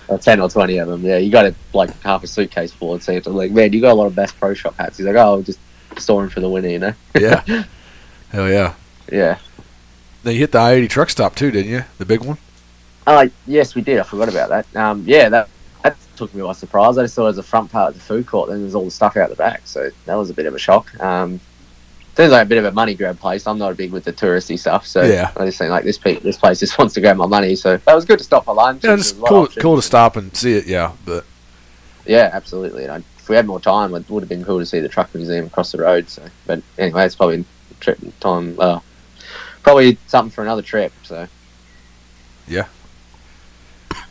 or 10 or 20 of them." Yeah, you got it half a suitcase full. And say, "Man, you got a lot of Bass Pro Shop hats." He's "Oh, just storing for the winter, you know." Yeah, hell yeah. Yeah. Now you hit the I-80 truck stop too, didn't you? The big one. Yes, we did. I forgot about that. That took me by surprise. I just thought it was the front part of the food court, then there's all the stuff out the back. So that was a bit of a shock. Seems like a bit of a money grab place. I'm not big with the touristy stuff, so I just think this place just wants to grab my money. So that was good to stop for lunch. Yeah, it's cool to stop and see it. Yeah, but yeah, absolutely. And if we had more time, it would have been cool to see the truck museum across the road. So, but anyway, it's probably probably something for another trip. So yeah,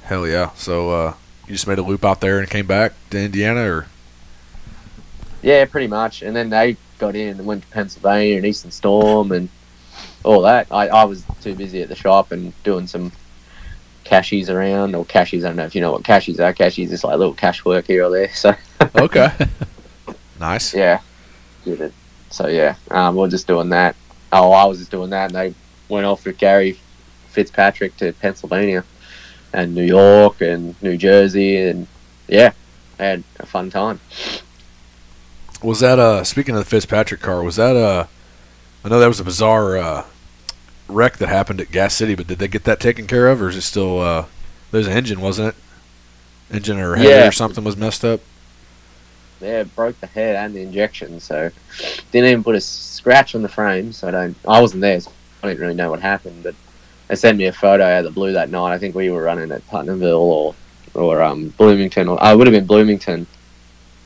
hell yeah. So you just made a loop out there and came back to Indiana, or yeah, pretty much. And then they got in and went to Pennsylvania and Eastern Storm and all that. I was too busy at the shop and doing some cashies around, or cashies, I don't know if you know what cashies are. Cashies is little cash work here or there. So okay. Nice. Yeah. So yeah, we're just doing that. I was just doing that, and they went off with Gary Fitzpatrick to Pennsylvania and New York and New Jersey, and yeah, I had a fun time. Was that speaking of the Fitzpatrick car? Was that I know that was a bizarre wreck that happened at Gas City, but did they get that taken care of, or is it still? There's an engine, wasn't it? Engine or head or something was messed up. Yeah, it broke the head and the injection, so didn't even put a scratch on the frame. So I wasn't there, so I didn't really know what happened. But they sent me a photo out of the blue that night. I think we were running at Putnamville or Bloomington, or I would have been Bloomington.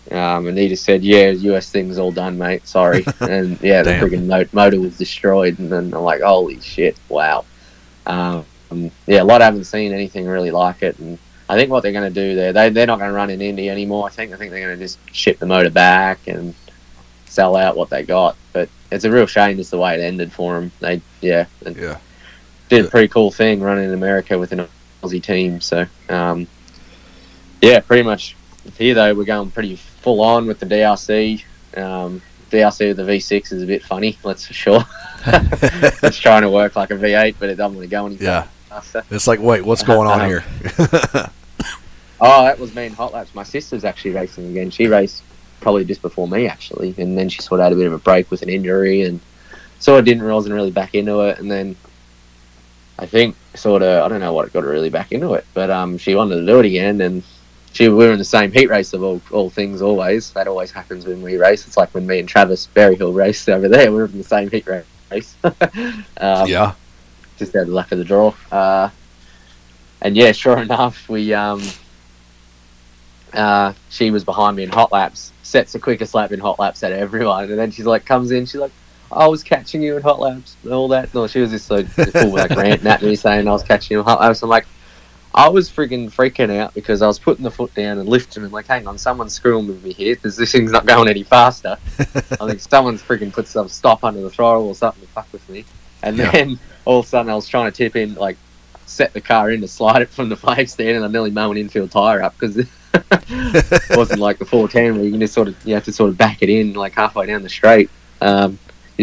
And he just said, "Yeah, US thing's all done, mate. Sorry." And yeah, the friggin' motor was destroyed. And then I'm like, "Holy shit! Wow." Yeah, a lot I haven't seen anything really like it, and I think what they're going to do there, they're not going to run in Indy anymore. I think they're going to just ship the motor back and sell out what they got. But it's a real shame just the way it ended for them. They did a pretty cool thing running in America with an Aussie team. So, yeah, pretty much here, though, we're going pretty full on with the DRC. DRC with the V6 is a bit funny, that's for sure. It's trying to work like a V8, but it doesn't want to go anywhere. Yeah. It's like, wait, what's going on here? Oh, that was me in Hot Laps. My sister's actually racing again. She raced probably just before me, actually, and then she sort of had a bit of a break with an injury, and sort of wasn't really back into it, and then I think sort of, I don't know what got her really back into it, but she wanted to do it again, and we were in the same heat race of all things always. That always happens when we race. It's like when me and Travis Berryhill raced over there, we were in the same heat race. Yeah. Just out of the luck of the draw. And yeah, sure enough, we she was behind me in Hot Laps, sets the quickest lap in Hot Laps out of everyone, and then she's like, comes in, she's like, "I was catching you in Hot Laps," and all that. No, she was just like, full like ranting at me saying I was catching you in Hot Laps. I'm like, I was freaking out because I was putting the foot down and lifting and like, hang on, someone's screwing with me here because this thing's not going any faster. I think someone's freaking put some stop under the throttle or something to fuck with me. And then all of a sudden I was trying to tip in, like, set the car in to slide it from the flag stand, and I nearly mow an infield tyre up because it wasn't like the 410 where you can just sort of, you have to sort of back it in like halfway down the straight. You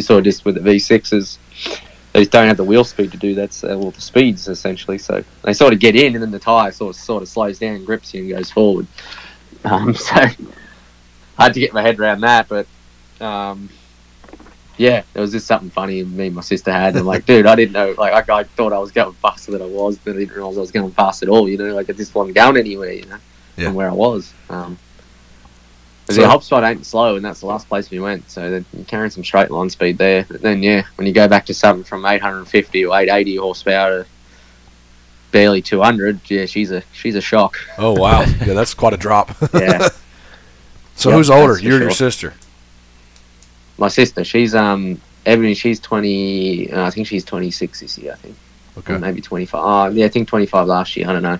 sort of just, with the V6s, they just don't have the wheel speed to do that, well, the speeds essentially. So they sort of get in, and then the tyre sort of slows down, grips you, and goes forward. So I had to get my head around that, but... yeah, it was just something funny me and my sister had. And I'm like, dude, I didn't know. Like, I thought I was going faster than I was, but I didn't realize I was going fast at all. You know, like, I just wasn't going anywhere, you know, from where I was. The Hopspot ain't slow, and that's the last place we went. So they're carrying some straight line speed there. But then, yeah, when you go back to something from 850 or 880 horsepower to barely 200, yeah, she's a shock. Oh, wow. Yeah, that's quite a drop. Yeah. So who's older, you or your sister? My sister, she's Ebony. She's 20. I think she's 26 this year. I think. Okay. Or maybe 25. Yeah, I think 25 last year. I don't know.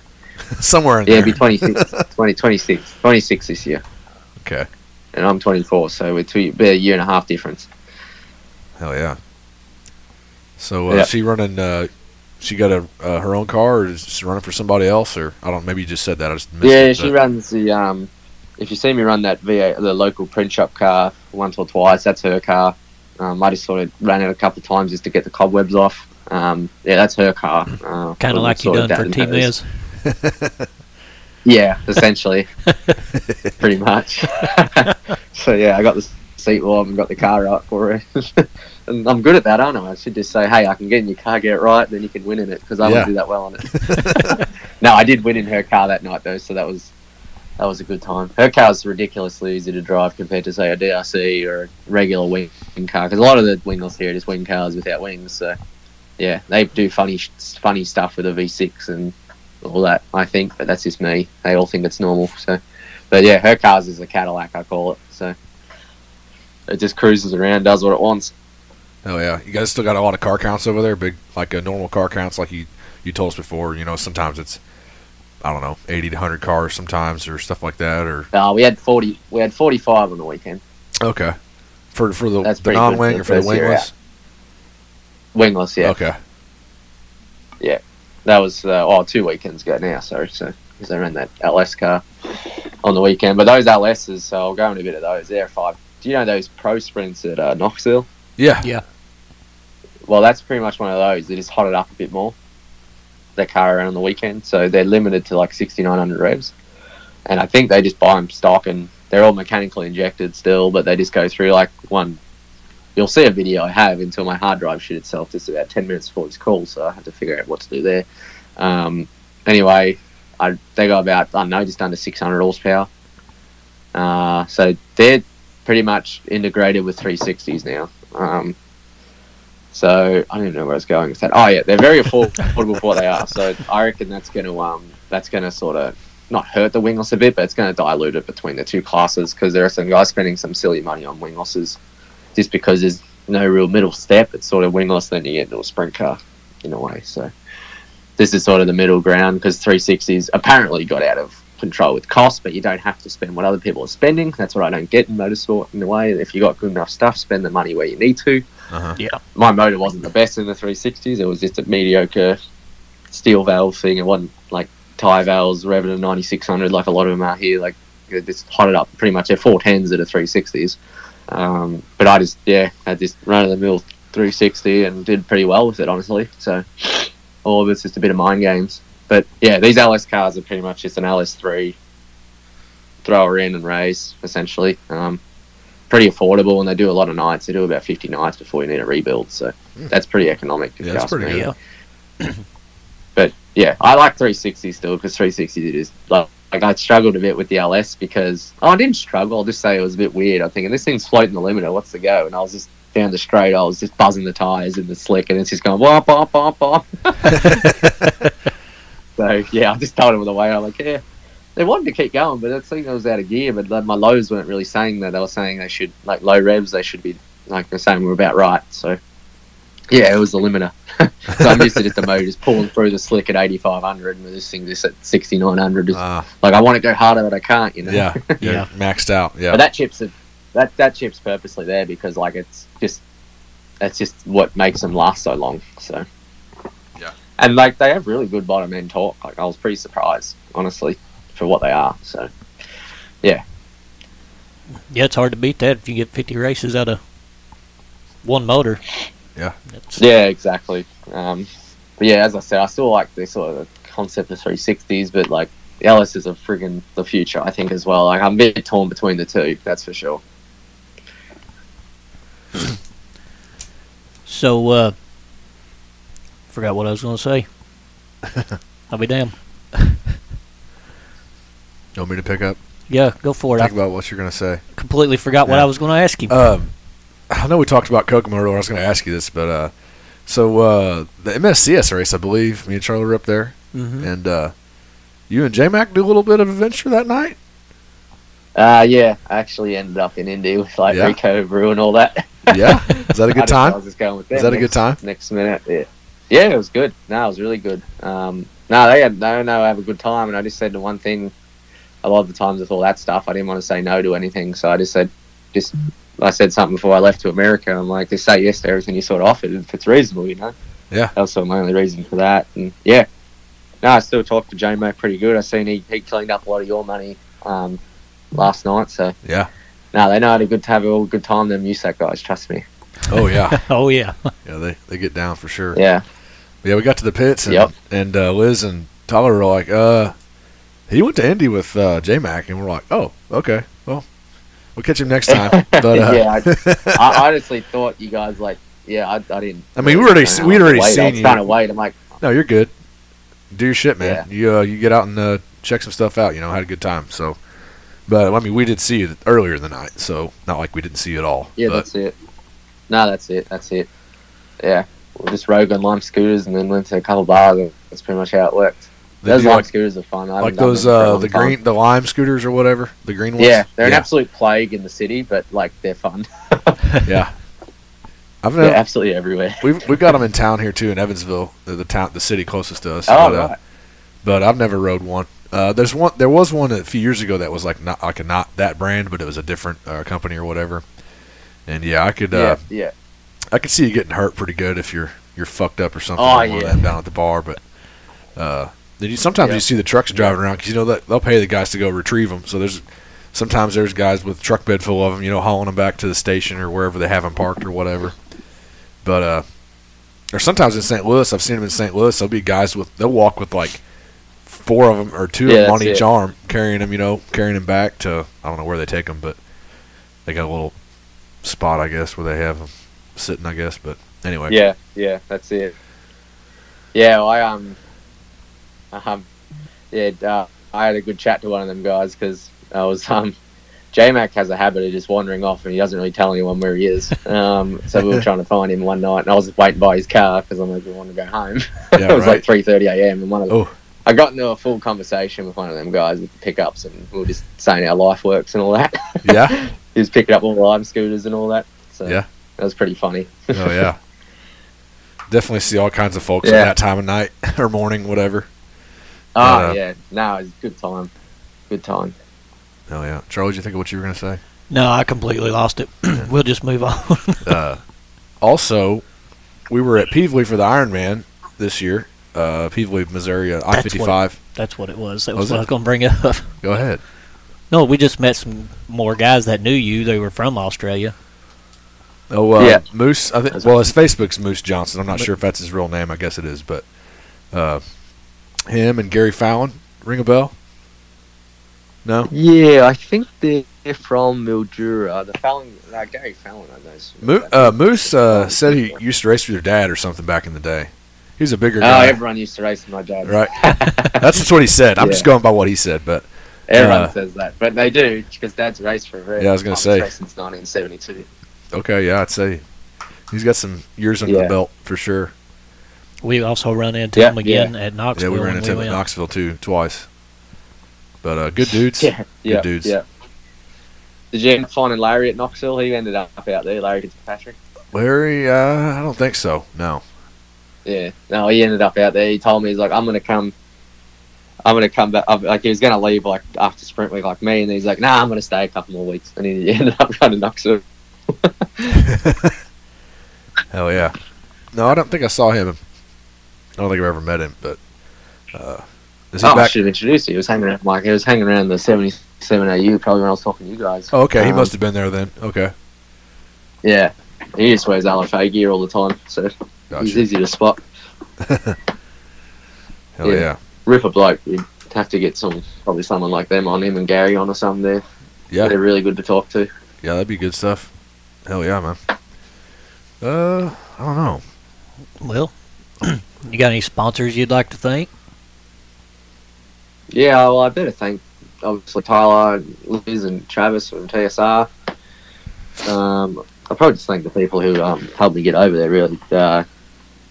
Somewhere in there. Yeah, it'd be 26. 26 this year. Okay. And I'm 24, so we're a year and a half difference. Hell yeah. So she running? She got her own car, or is she running for somebody else? Or I don't. Maybe you just said that. I just missed it, she runs the If you see me run that V8, the local print shop car once or twice, that's her car. I just sort of ran it a couple of times just to get the cobwebs off. Yeah, that's her car. Kind of like you done for Team Liz. Yeah, essentially. Pretty much. So, yeah, I got the seat warm and got the car right for her. And I'm good at that, aren't I? I should just say, hey, I can get in your car, get it right, then you can win in it, because I won't do that well on it. No, I did win in her car that night, though, so that was a good time. Her car's ridiculously easy to drive compared to, say, a DRC or a regular wing car, because a lot of the wingers here are just wing cars without wings. So, yeah, they do funny stuff with a V6 and all that, I think, but that's just me. They all think it's normal. So, but, yeah, her car's is a Cadillac, I call it. So it just cruises around, does what it wants. Oh, yeah. You guys still got a lot of car counts over there, big, like a normal car counts like you told us before. You know, sometimes it's, I don't know, 80 to 100 cars sometimes, or stuff like that, or. No, we had 40. We had 45 on the weekend. Okay, for the non-wing or for the wingless. Wingless, yeah. Okay. Yeah, that was 2 weekends ago now. So because I ran that LS car on the weekend, but those LSs, so I'll go into a bit of those. They're 5. Do you know those pro sprints at Knoxville? Yeah. Well, that's pretty much one of those. They just hot it up a bit more. their car around on the weekend, so they're limited to like 6,900 revs. And I think they just buy them stock, and they're all mechanically injected still, but they just go through like one. You'll see a video I have until my hard drive shit itself just about 10 minutes before this call, so I have to figure out what to do there. Anyway, they go about, I don't know, just under 600 horsepower. So they're pretty much integrated with 360s now. So I don't even know where I was going with that. Oh yeah, they're very affordable for what they are. So I reckon that's going to sort of not hurt the wing loss a bit, but it's going to dilute it between the two classes, because there are some guys spending some silly money on wing losses just because there's no real middle step. It's sort of wing loss, then you get into a sprint car in a way. So this is sort of the middle ground, because 360s apparently got out of control with cost, but you don't have to spend what other people are spending. That's what I don't get in motorsport in a way. If you got good enough stuff, spend the money where you need to. Uh-huh. Yeah, my motor wasn't the best in the 360s. It was just a mediocre steel valve thing. It wasn't like tie valves revving at 9600 like a lot of them are here. Like they're just hotted up pretty much. They're 410s that are 360s. But I just had this run of the mill 360 and did pretty well with it, honestly. So all of it's just a bit of mind games. But yeah, these LS cars are pretty much just an LS3 thrower in and race, essentially. Pretty affordable, and they do a lot of nights. They do about 50 nights before you need a rebuild, so that's pretty economic. Yeah, that's pretty good. Yeah. But yeah, I like 360 still, because 360 is like I struggled a bit with the LS because I didn't struggle. I'll just say it was a bit weird. I'm thinking this thing's floating the limiter. What's the go? And I was just down the straight. I was just buzzing the tires in the slick, and it's just going wop wop wop wop. So yeah, I just told him the way. I'm like, yeah, they wanted to keep going, but I think I was out of gear. But my lows weren't really saying that. They were saying they should, like low revs, they should be like they're saying we're about right. So yeah, it was the limiter. So I missed it at the motor, just pulling through the slick at 8,500, and this thing just at 6,900. Like I want to go harder, but I can't. You know? Yeah, yeah, maxed out. Yeah, but that chip's purposely there because like that's just what makes them last so long. So. And, like, they have really good bottom end torque. Like, I was pretty surprised, honestly, for what they are. So, yeah. Yeah, it's hard to beat that if you get 50 races out of one motor. Yeah. Yeah, exactly. But, yeah, as I said, I still like the sort of concept of 360s, but, like, the LS is the future, I think, as well. Like, I'm a bit torn between the two, that's for sure. So, forgot what I was going to say. I'll be damned. You want me to pick up? Yeah, go for it. Think about what you're going to say. Completely forgot what I was going to ask you. I know we talked about Kokomo earlier. I was going to ask you this, but so the MSCS race, I believe, me and Charlie were up there, and you and J-Mac do a little bit of adventure that night? Yeah, I actually ended up in Indy with Rico Brew and all that. Yeah? Is that a good time? I was just going with them. Is that a good time? Next minute, yeah. Yeah, it was good. No, it was really good. I have a good time, and I just said the one thing. A lot of the times with all that stuff, I didn't want to say no to anything, so I just said, I said something before I left to America. I'm like, just say yes to everything you sort of offered if it's reasonable, you know. Yeah. That was sort of my only reason for that, and yeah. No, I still talked to J-Mac pretty good. I seen he cleaned up a lot of your money last night, so yeah. No, they know how to have a good time. Them USAC guys, trust me. Oh yeah. Oh yeah. Yeah, they get down for sure. Yeah. Yeah, we got to the pits, and Liz and Tyler were like, he went to Indy with J-Mac, and we're like, oh, okay, well, we'll catch him next time. But, yeah, I honestly thought you guys, like, I didn't. I mean, we'd already seen you. I was trying to wait. I'm like, no, you're good. Do your shit, man. Yeah. You get out and check some stuff out, you know, had a good time. So, but, I mean, we did see you earlier in the night, so not like we didn't see you at all. Yeah, that's it. No, that's it. Yeah. We just rode on Lime scooters and then went to a couple bars, and that's pretty much how it worked. Those Lime scooters are fun. Like those the Lime scooters or whatever, the green ones. Yeah, they're an absolute plague in the city, but like they're fun. Yeah, they're absolutely everywhere. We've got them in town here too in Evansville, the city closest to us. Oh, but I've never rode one. There's one. There was one a few years ago that was not that brand, but it was a different company or whatever. And yeah, I could. Yeah. I could see you getting hurt pretty good if you're fucked up or something. Oh, yeah. Down at the bar, but sometimes you see the trucks driving around because you know that they'll pay the guys to go retrieve them. So there's guys with a truck bed full of them, you know, hauling them back to the station or wherever they have them parked or whatever. But or sometimes in St. Louis, I've seen them in St. Louis, there'll be guys with, they'll walk with like four of them or two of them on each arm, carrying them, you know, carrying them back to, I don't know where they take them, but they got a little spot, I guess, where they have them sitting, I guess, but anyway. Yeah, yeah, that's it. Yeah, well, I had a good chat to one of them guys because I was, J-Mac has a habit of just wandering off and he doesn't really tell anyone where he is. So we were trying to find him one night and I was waiting by his car because I'm like, we want to go home. Yeah, it was like 3:30 a.m. and one of them, I got into a full conversation with one of them guys with the pickups and we were just saying how life works and all that. Yeah. He was picking up all the Lime scooters and all that. So yeah, that was pretty funny. Oh, yeah. Definitely see all kinds of folks at that time of night or morning, whatever. Oh, yeah. No, it's a good time. Good time. Oh, yeah. Charlie, did you think of what you were going to say? No, I completely lost it. We'll just move on. Also, we were at Peevely for the Ironman this year. Peevely, Missouri, I-55. That's what it was. That was what I was going to bring up. Go ahead. No, we just met some more guys that knew you. They were from Australia. Oh, yeah. Moose. I think. Well, his Facebook's Moose Johnson. I'm not sure if that's his real name. I guess it is. But him and Gary Fallon, ring a bell? No? Yeah, I think they're from Mildura. The Fallon, Gary Fallon, I guess. Moose said he used to race with your dad or something back in the day. He was a bigger guy. Oh, everyone used to race with my dad. Right. That's just what he said. I'm just going by what he said, but. Everyone says that. But they do, because dad's raced for a very long time. Yeah, I was going to say. Since 1972. Okay, yeah, I'd say. He's got some years under the belt, for sure. We also run into him again at Knoxville. Yeah, we ran into him at Knoxville, too, twice. But good dudes. Yeah, good dudes. Yeah. Did you end up finding Larry at Knoxville? He ended up out there, Larry Fitzpatrick. Larry, I don't think so. No. Yeah, no, he ended up out there. He told me, he's like, I'm gonna come back. Like he was gonna leave like after sprint week, like me, and he's like, nah, I'm gonna stay a couple more weeks, and he ended up going to Knoxville. Hell yeah. No, I don't think I saw him. I don't think I've ever met him, but. I should have introduced you. He was hanging around, Mike. He was hanging around the 77 AU probably when I was talking to you guys. Oh, okay. He must have been there then. Okay. Yeah. He just wears LFA gear all the time, so he's easy to spot. Hell yeah. Ripper bloke. You'd have to get probably someone like them on, him and Gary on or something there. Yeah. They're really good to talk to. Yeah, that'd be good stuff. Hell yeah, man. I don't know. Well, you got any sponsors you'd like to thank? Yeah, well, I better thank, obviously, Tyler, Liz, and Travis from TSR. I'll probably just thank the people who helped me get over there, really.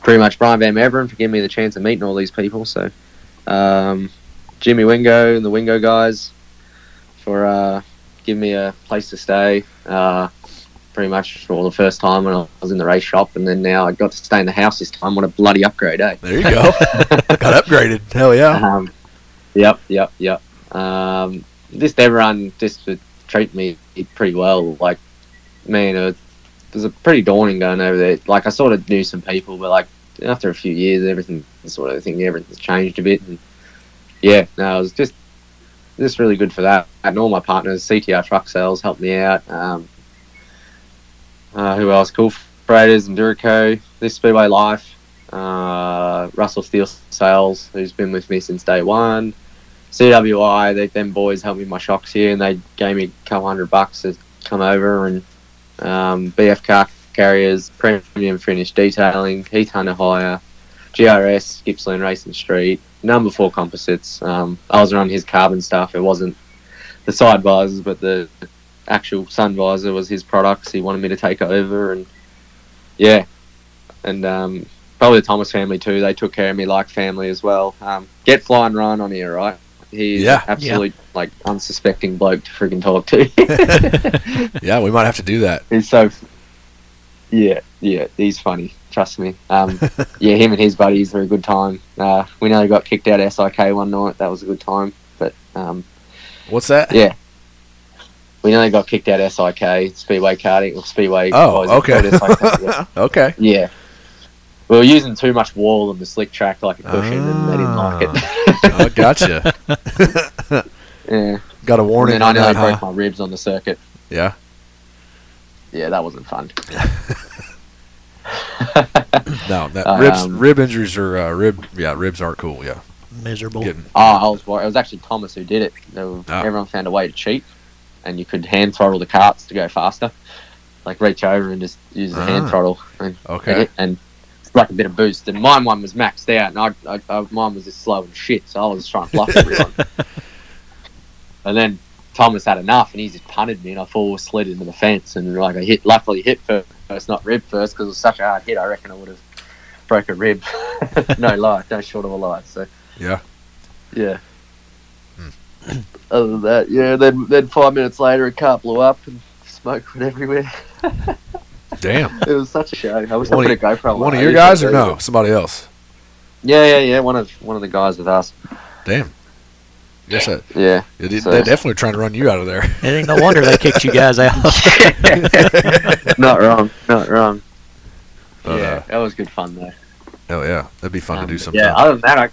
Pretty much Brian Van Everen for giving me the chance of meeting all these people. So, Jimmy Wingo and the Wingo guys for giving me a place to stay pretty much for the first time when I was in the race shop. And then now I got to stay in the house this time. What a bloody upgrade, eh? There you go. Got upgraded. Hell yeah. Yep. Just everyone just treated me pretty well. Like, man, it was a pretty daunting going over there. Like, I sort of knew some people, but like after a few years, everything's changed a bit. And yeah, no, it was just really good for that. And all my partners, CTR Truck Sales, helped me out. Who else? Cool Freighters, Enduroco, this Speedway Life. Russell Steele Sales, who's been with me since day one. CWI, them boys helped me with my shocks here, and they gave me a couple $100 to come over. And BF Car Carriers, Premium Finish Detailing, Heath Hunter Hire, GRS, Gippsland Racing Street, Number 4 Composites. I was around his carbon stuff. It wasn't the side visors, but the actual sun visor was his products. He wanted me to take over, and yeah. And probably the Thomas family too. They took care of me like family as well. Get Flying Ryan on here, right? He's absolutely like unsuspecting bloke to freaking talk to. Yeah, we might have to do that. He's so he's funny. Trust me. Yeah, him and his buddies were a good time. We know he got kicked out of SIK one night. That was a good time. But what's that? Yeah, we know he got kicked out of SIK Speedway karting or Speedway. Oh, okay. Okay. Yeah. We were using too much wall and the slick track like a cushion, and they didn't like it. I gotcha. Yeah. Got a warning. And I know I broke my ribs on the circuit. Yeah. Yeah, that wasn't fun. No, that rib injuries are ribs aren't cool. Yeah, miserable. I was worried. It was actually Thomas who did it. Everyone found a way to cheat, and you could hand throttle the carts to go faster, like reach over and just use the hand throttle. And like a bit of boost. And mine one was maxed out, and mine was just slow and shit. So I was just trying to bluff everyone. And then Thomas had enough, and he just punted me, and I slid into the fence, and like I hit, luckily hit first, not rib first, because it was such a hard hit. I reckon I would have broke a rib. No short of a lie. So yeah. Other than that, then 5 minutes later, a car blew up, and smoke went everywhere. Damn, it was such a show. I was going to go for one of your guys, or no, somebody else. Yeah. One of the guys with us. Damn. Yes, yeah. They're definitely trying to run you out of there. It ain't no wonder they kicked you guys out. Not wrong. But, that was good fun though. Hell yeah, that'd be fun to do sometime. Yeah, other than that, I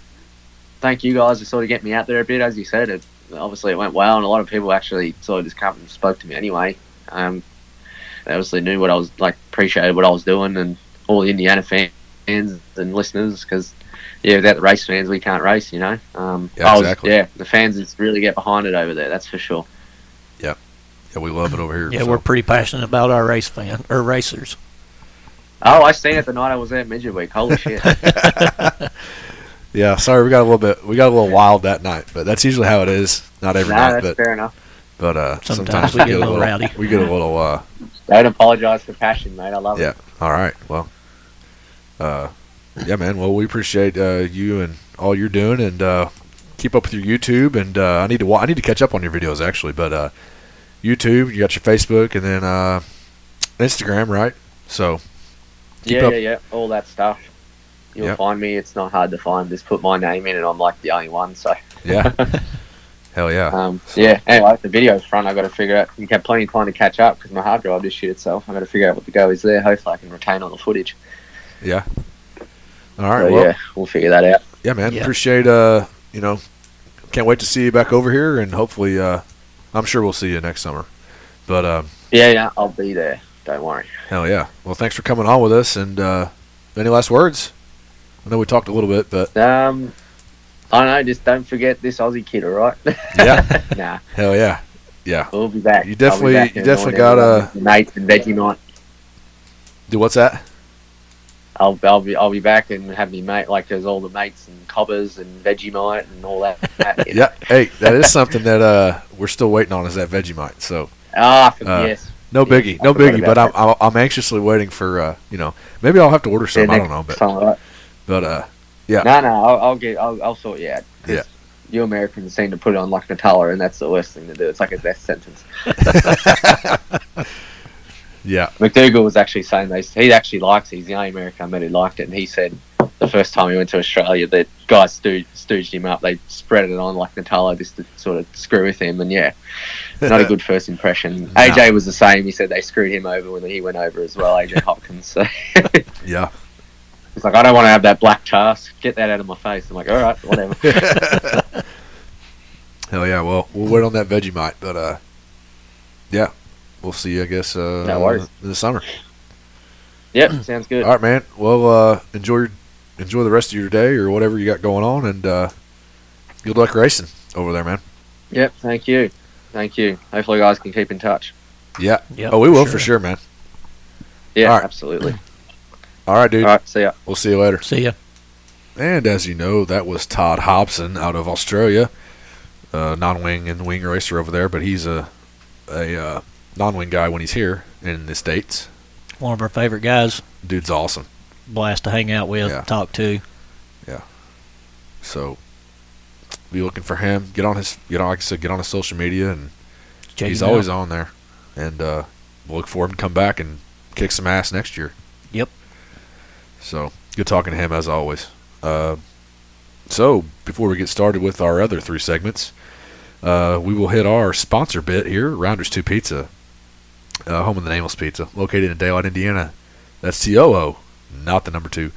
thank you guys for sort of getting me out there a bit. As you said, obviously it went well, and a lot of people actually sort of just come and spoke to me anyway. They obviously knew what I was like, appreciated what I was doing, and all the Indiana fans and listeners, because. Yeah, without the race fans, we can't race, exactly. Yeah, the fans really get behind it over there, that's for sure. Yeah. Yeah, we love it over here. Yeah, so. We're pretty passionate about our racers. Oh, I seen it the night I was there at Midget Week. Holy shit. Yeah, sorry, we got a little wild that night, but that's usually how it is. Not every night. That's fair enough. But sometimes we get a little rowdy. We get a little... Don't apologize for passion, mate. I love it. Yeah, all right, well... yeah, man. Well, we appreciate you and all you're doing, and keep up with your YouTube. And I need to catch up on your videos actually. But YouTube, you got your Facebook, and then Instagram, right? So yeah, all that stuff. You'll find me. It's not hard to find. Just put my name in, and I'm like the only one. So yeah, hell yeah. Yeah. Anyway, the video front, I got to figure out. You have plenty of time to catch up because my hard drive just shit itself. I got to figure out what the go is there. Hopefully, I can retain all the footage. Yeah. All right, so, well, yeah, we'll figure that out. Yeah, man, appreciate, can't wait to see you back over here, and hopefully, I'm sure we'll see you next summer. But I'll be there. Don't worry. Hell yeah. Well, thanks for coming on with us, and any last words? I know we talked a little bit, but... I don't know, just don't forget this Aussie kid, all right? Yeah. Nah. Hell yeah. Yeah. We'll be back. You definitely got a... Nate and Veggie night. Do what's that? I'll be back and have me mate like there's all the mates and cobbers and Vegemite and all that. Yeah, hey, that is something that we're still waiting on is that Vegemite. So yes, no biggie. But I'm anxiously waiting for maybe I'll have to order some. I don't know, but I'll sort you out. Yeah, you Americans seem to put it on like Nutella, and that's the worst thing to do. It's like a death sentence. Yeah, McDougall was actually saying he actually likes it. He's the only American I met who liked it, and he said the first time he went to Australia, the guys stooged him up. They spread it on like Nutella just to sort of screw with him, and not a good first impression. No. AJ was the same. He said they screwed him over when he went over as well, AJ Hopkins. So yeah, he's like, I don't want to have that black task. Get that out of my face. I'm like, all right, whatever. Hell yeah, well, we'll wait on that Vegemite, but yeah. We'll see you, I guess, in the summer. Yep, sounds good. All right, man. Well, enjoy the rest of your day or whatever you got going on, and good luck racing over there, man. Yep, thank you. Hopefully, you guys can keep in touch. Yeah. Yep, we will for sure, man. Yeah, absolutely. All right, dude. All right, see ya. We'll see you later. See ya. And as you know, that was Todd Hobson out of Australia, non-wing and wing racer over there, but he's a non-wing guy when he's here in the States. One of our favorite guys. Dude's awesome. Blast to hang out with, talk to. Yeah. So be looking for him. Get on his social media, and he's always on there. And we'll look for him to come back and kick some ass next year. Yep. So good talking to him as always. So before we get started with our other three segments, we will hit our sponsor bit here, Rounders 2 Pizza. Home of the Nameless Pizza, located in Daylight, Indiana. That's T-O-O, not the number 2.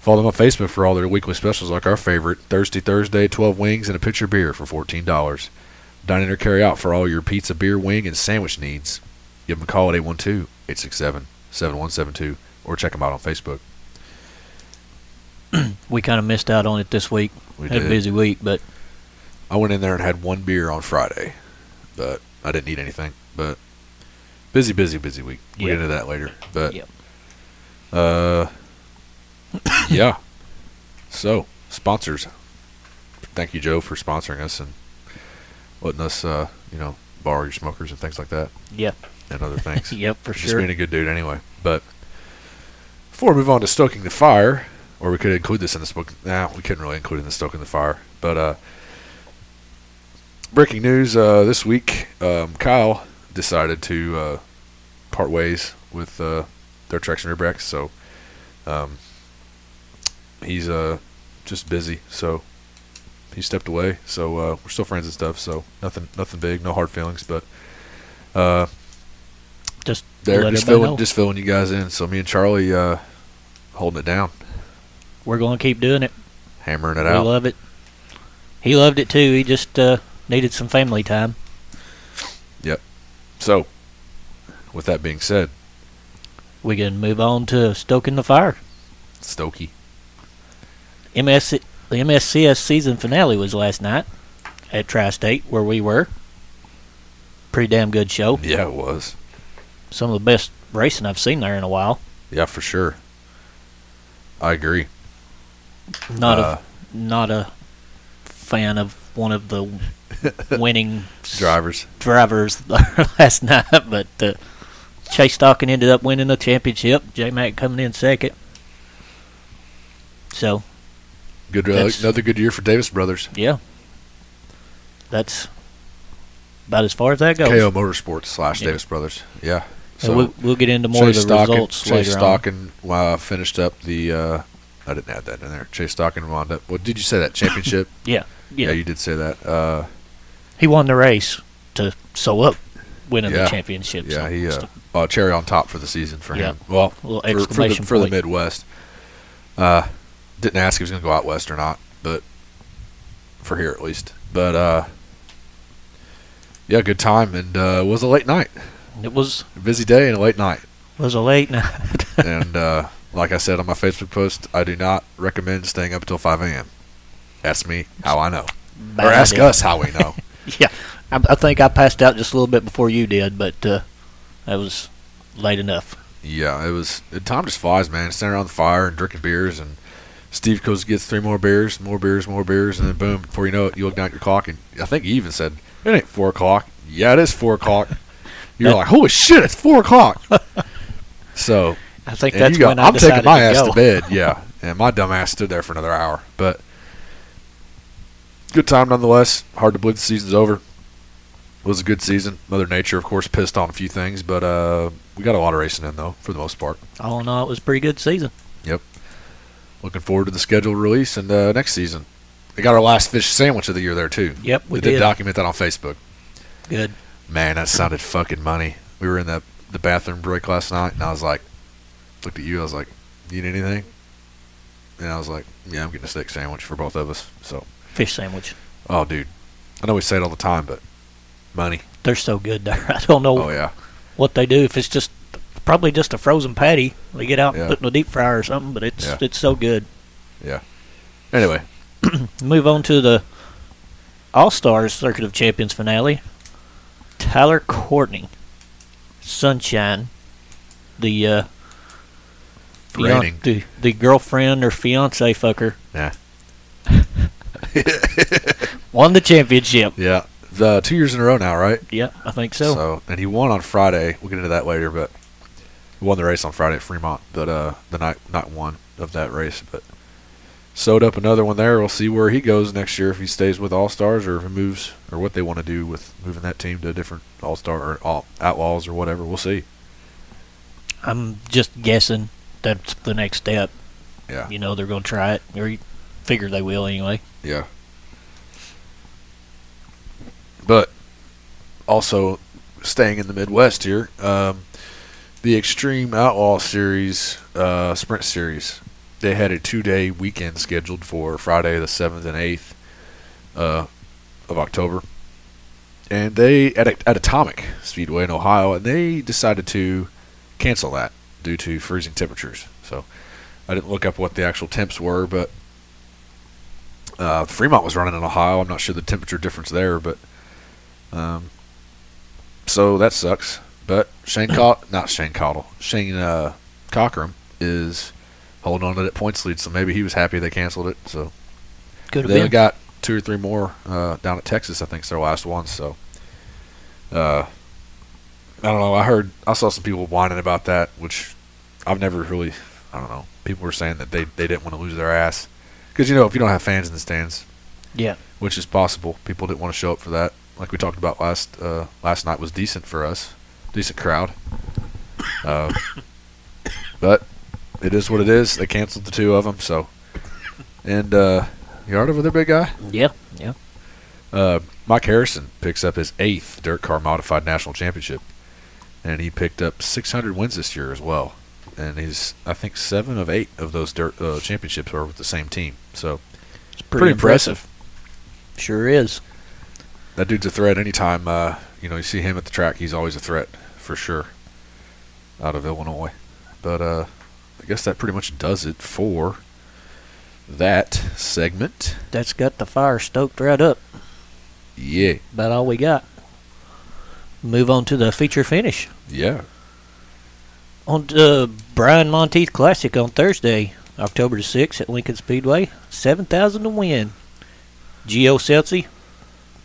Follow them on Facebook for all their weekly specials, like our favorite Thirsty Thursday, 12 wings and a pitcher of beer for $14. Dine in or carry out for all your pizza, beer, wing, and sandwich needs. Give them a call at 812-867-7172 or check them out on Facebook. we kind of missed out on it this week. We had a busy week, but I went in there and had one beer on Friday, but I didn't eat anything. But busy week. We'll get into that later. But yeah. So sponsors, thank you, Joe, for sponsoring us and letting us, borrow your smokers and things like that. Yeah. And other things. Yep, for sure. Just being a good dude anyway. But before we move on to stoking the fire, or we could include this in the smoke. Nah, we couldn't really include it in the stoking the fire. But breaking news this week, Kyle decided to part ways with their traction rear brakes. So he's just busy. So he stepped away. So we're still friends and stuff. So nothing big, no hard feelings. But just filling you guys in. So me and Charlie holding it down. We're going to keep doing it. Hammering it out. We love it. He loved it too. He just needed some family time. Yep. So, with that being said, we can move on to stoking the fire. Stokey. The MSCS season finale was last night at Tri-State, where we were. Pretty damn good show. Yeah, it was. Some of the best racing I've seen there in a while. Yeah, for sure. I agree. Not a fan of one of the winning drivers last night, but Chase Stockton ended up winning the championship. J-Mac coming in second. So good, another good year for Davis Brothers. Yeah, that's about as far as that goes. KO Motorsports / Davis Brothers. Yeah. So we'll get into more Chase of the Stockton, results Chase later Stockton, on. Finished up the I didn't add that in there. Chase Stockton wound up. Well, did you say that championship? Yeah, you did say that. He won the race to sew up winning the championship. Yeah, he cherry on top for the season for him. Well, a little exclamation for the Midwest. Didn't ask if he was going to go out west or not, but for here at least. But yeah, good time, and it was a late night. It was a busy day and a late night. It was a late night. And like I said on my Facebook post, I do not recommend staying up until 5 a.m. Ask me how I know. Bad or ask idea. Us how we know. Yeah. I think I passed out just a little bit before you did, but that was late enough. Yeah, it was. Time just flies, man. Standing around the fire and drinking beers, and Steve goes gets 3 more beers, and then boom, before you know it, you look down at your clock, and I think he even said, it ain't 4 o'clock. Yeah, it is 4 o'clock. You're like, holy shit, it's 4 o'clock. So, I think that's when I'm taking my ass to bed, yeah. And my dumb ass stood there for another hour. But good time nonetheless. Hard to believe the season's over. It was a good season. Mother Nature, of course, pissed on a few things. But we got a lot of racing in, though, for the most part. All in all, it was a pretty good season. Yep. Looking forward to the scheduled release and next season. We got our last fish sandwich of the year there, too. Yep, we did. We did document that on Facebook. Good. Man, that sounded fucking money. We were in the bathroom break last night, and I was like, looked at you, I was like, you need anything? And I was like, yeah, I'm getting a steak sandwich for both of us. So fish sandwich. Oh, dude. I know we say it all the time, but money. They're so good there. I don't know what they do. If it's just probably just a frozen patty, they get out and put in a deep fryer or something, but it's so good. Yeah. Anyway. Move on to the All-Stars Circuit of Champions finale. Tyler Courtney, Sunshine, the the girlfriend or fiance fucker, won the championship. Yeah, 2 years in a row now, right? Yeah, I think so. So, and he won on Friday. We'll get into that later, but he won the race on Friday at Fremont. But the night one of that race, but sewed up another one there. We'll see where he goes next year, if he stays with All-Stars or if he moves, or what they want to do with moving that team to a different All-Star or Outlaws or whatever. We'll see. I'm just guessing that's the next step. Yeah. You know, they're going to try it, or you figure they will anyway. Yeah. But also staying in the Midwest here, the Extreme Outlaw Series, Sprint Series, they had a 2-day weekend scheduled for Friday the 7th and 8th of October. And they, at Atomic Speedway in Ohio, and they decided to cancel that due to freezing temperatures. So I didn't look up what the actual temps were, but Fremont was running in Ohio. I'm not sure the temperature difference there, but so that sucks. But Shane Cockrum is holding on to that points lead, so maybe he was happy they canceled it. So they got 2 or 3 more down at Texas, I think, is their last one. So I don't know. I saw some people whining about that, which I've never really. I don't know. People were saying that they didn't want to lose their ass because if you don't have fans in the stands, yeah, which is possible. People didn't want to show up for that. Like we talked about last night was decent for us, decent crowd. But it is what it is. They canceled the 2 of them. So and Yard over there, big guy. Yeah, yeah. Mike Harrison picks up his 8th Dirt Car Modified National Championship, and he picked up 600 wins this year as well. And he's, I think, 7 of 8 of those dirt championships are with the same team. So it's pretty impressive. Sure is. That dude's a threat. Anytime you see him at the track, he's always a threat for sure. Out of Illinois, but I guess that pretty much does it for that segment. That's got the fire stoked right up. Yeah. About all we got. Move on to the feature finish. Yeah. On the Brian Monteith Classic on Thursday, October the 6th at Lincoln Speedway. 7,000 to win. Gio Seltzy,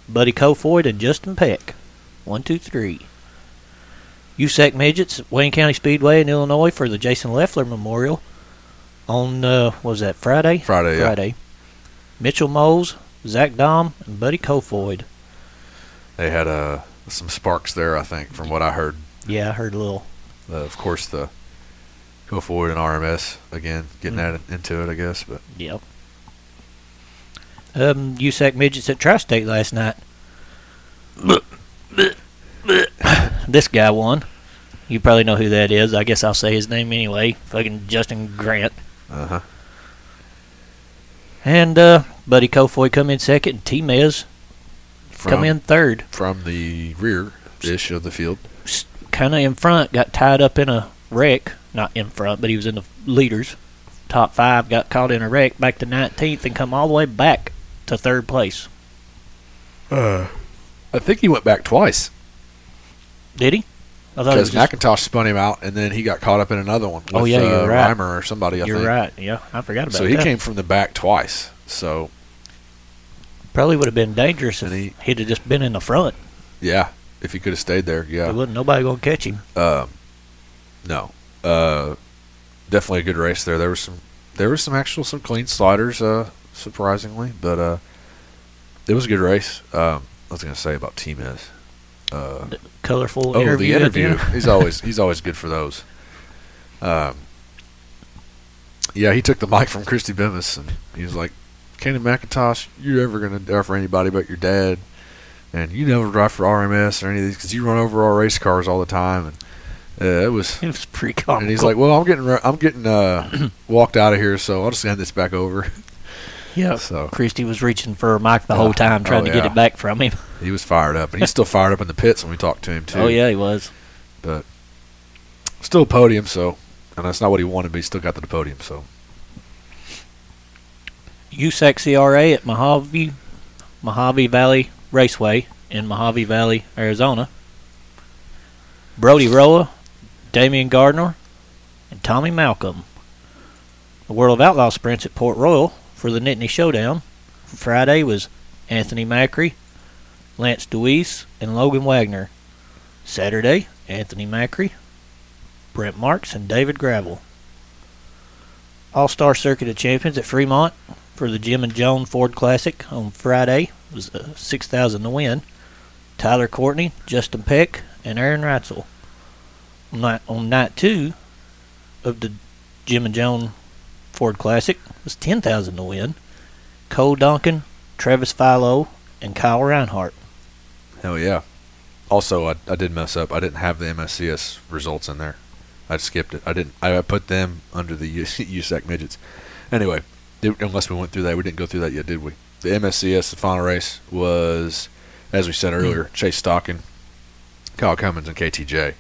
Buddy Kofoid, and Justin Peck. 1, 2, 3. USAC Midgets at Wayne County Speedway in Illinois for the Jason Leffler Memorial. On, what was that, Friday? Friday, yeah. Mitchell Moles, Zach Dom, and Buddy Kofoid. They had some sparks there, I think, from what I heard. Yeah, I heard a little. Of course, the Kofoid and RMS, again, getting into it, I guess. But yep. USAC Midgets at Tri-State last night. This guy won. You probably know who that is. I guess I'll say his name anyway. Fucking Justin Grant. Uh-huh. And Buddy Kofoid come in second, and T-Mez come in third. From the rear-ish of the field. Kind of in front, got tied up in a wreck. Not in front, but he was in the leaders. Top 5, got caught in a wreck, back to 19th, and come all the way back to 3rd place. I think he went back twice. Did he? Because McIntosh spun him out, and then he got caught up in another one with you're right. Reimer or somebody, I think. You're right, yeah. I forgot about that. So he came from the back twice. So probably would have been dangerous if he'd have just been in the front. Yeah, if he could have stayed there, yeah. There wasn't nobody going to catch him. No. Definitely a good race there. There were some clean sliders, surprisingly. But it was a good race. I was going to say about T-Mez. Colorful interview. Oh, the interview. He's always good for those. Yeah, he took the mic from Christy Bemis, and he was like, Kenny McIntosh, you're ever going to drive for anybody but your dad, and you never drive for RMS or any of these because you run over our race cars all the time. And it was pretty comical. And he's like, well, I'm getting walked out of here, so I'll just hand this back over. Yeah, so Christy was reaching for a mic the whole time, trying to get it back from him. He was fired up, and he's still fired up in the pits when we talked to him, too. Oh, yeah, he was. But still a podium, so, and that's not what he wanted, but he still got to the podium, so. USAC CRA at Mojave Valley Raceway in Mojave Valley, Arizona. Brody Roa, Damian Gardner, and Tommy Malcolm. The World of Outlaw Sprints at Port Royal. For the Nittany Showdown, Friday was Anthony Macri, Lance DeWeese, and Logan Wagner. Saturday, Anthony Macri, Brent Marks, and David Gravel. All-Star Circuit of Champions at Fremont for the Jim and Joan Ford Classic on Friday was 6,000 to win. Tyler Courtney, Justin Peck, and Aaron Reitzel. On night 2 of the Jim and Joan Ford Classic was 10,000 to win. Cole Duncan, Travis Filo, and Kyle Reinhart. Hell yeah. Also, I did mess up. I didn't have the MSCS results in there. I skipped it. I didn't. I put them under the USAC midgets. Anyway, unless we went through that. We didn't go through that yet, did we? The MSCS, the final race, was, as we said earlier, Chase Stockton, Kyle Cummins, and KTJ.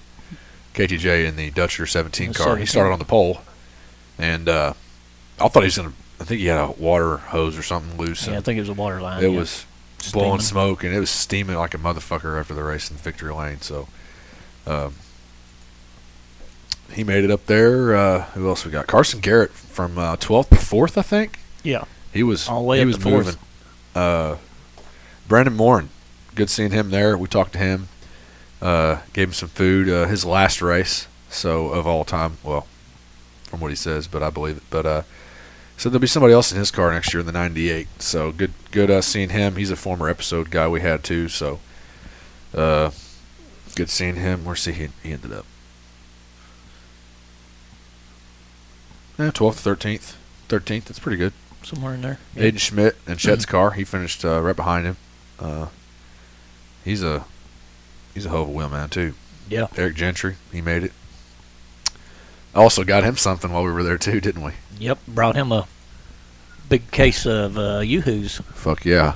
KTJ in the Dutcher 17 car. He started on the pole. And I thought he was gonna. I think he had a water hose or something loose. Yeah, I think it was a water line. It was blowing smoke, and it was steaming like a motherfucker after the race in Victory Lane. So, he made it up there. Who else we got? Carson Garrett from 12th to 4th, I think. Yeah, he was all the way up to 4th. Brandon Morin, good seeing him there. We talked to him. Gave him some food. His last race, so of all time. Well, from what he says, but I believe it. But so there'll be somebody else in his car next year in the 98. So good seeing him. He's a former episode guy we had too. So good seeing him. Where's he ended up? 12th, 13th. 13th, that's pretty good. Somewhere in there. Yeah. Aiden Schmidt and Chet's car. He finished right behind him. He's a hell of a wheelman too. Yeah. Eric Gentry, he made it. Also got him something while we were there too, didn't we? Yep, brought him a big case of Yoo-Hoos. Fuck yeah.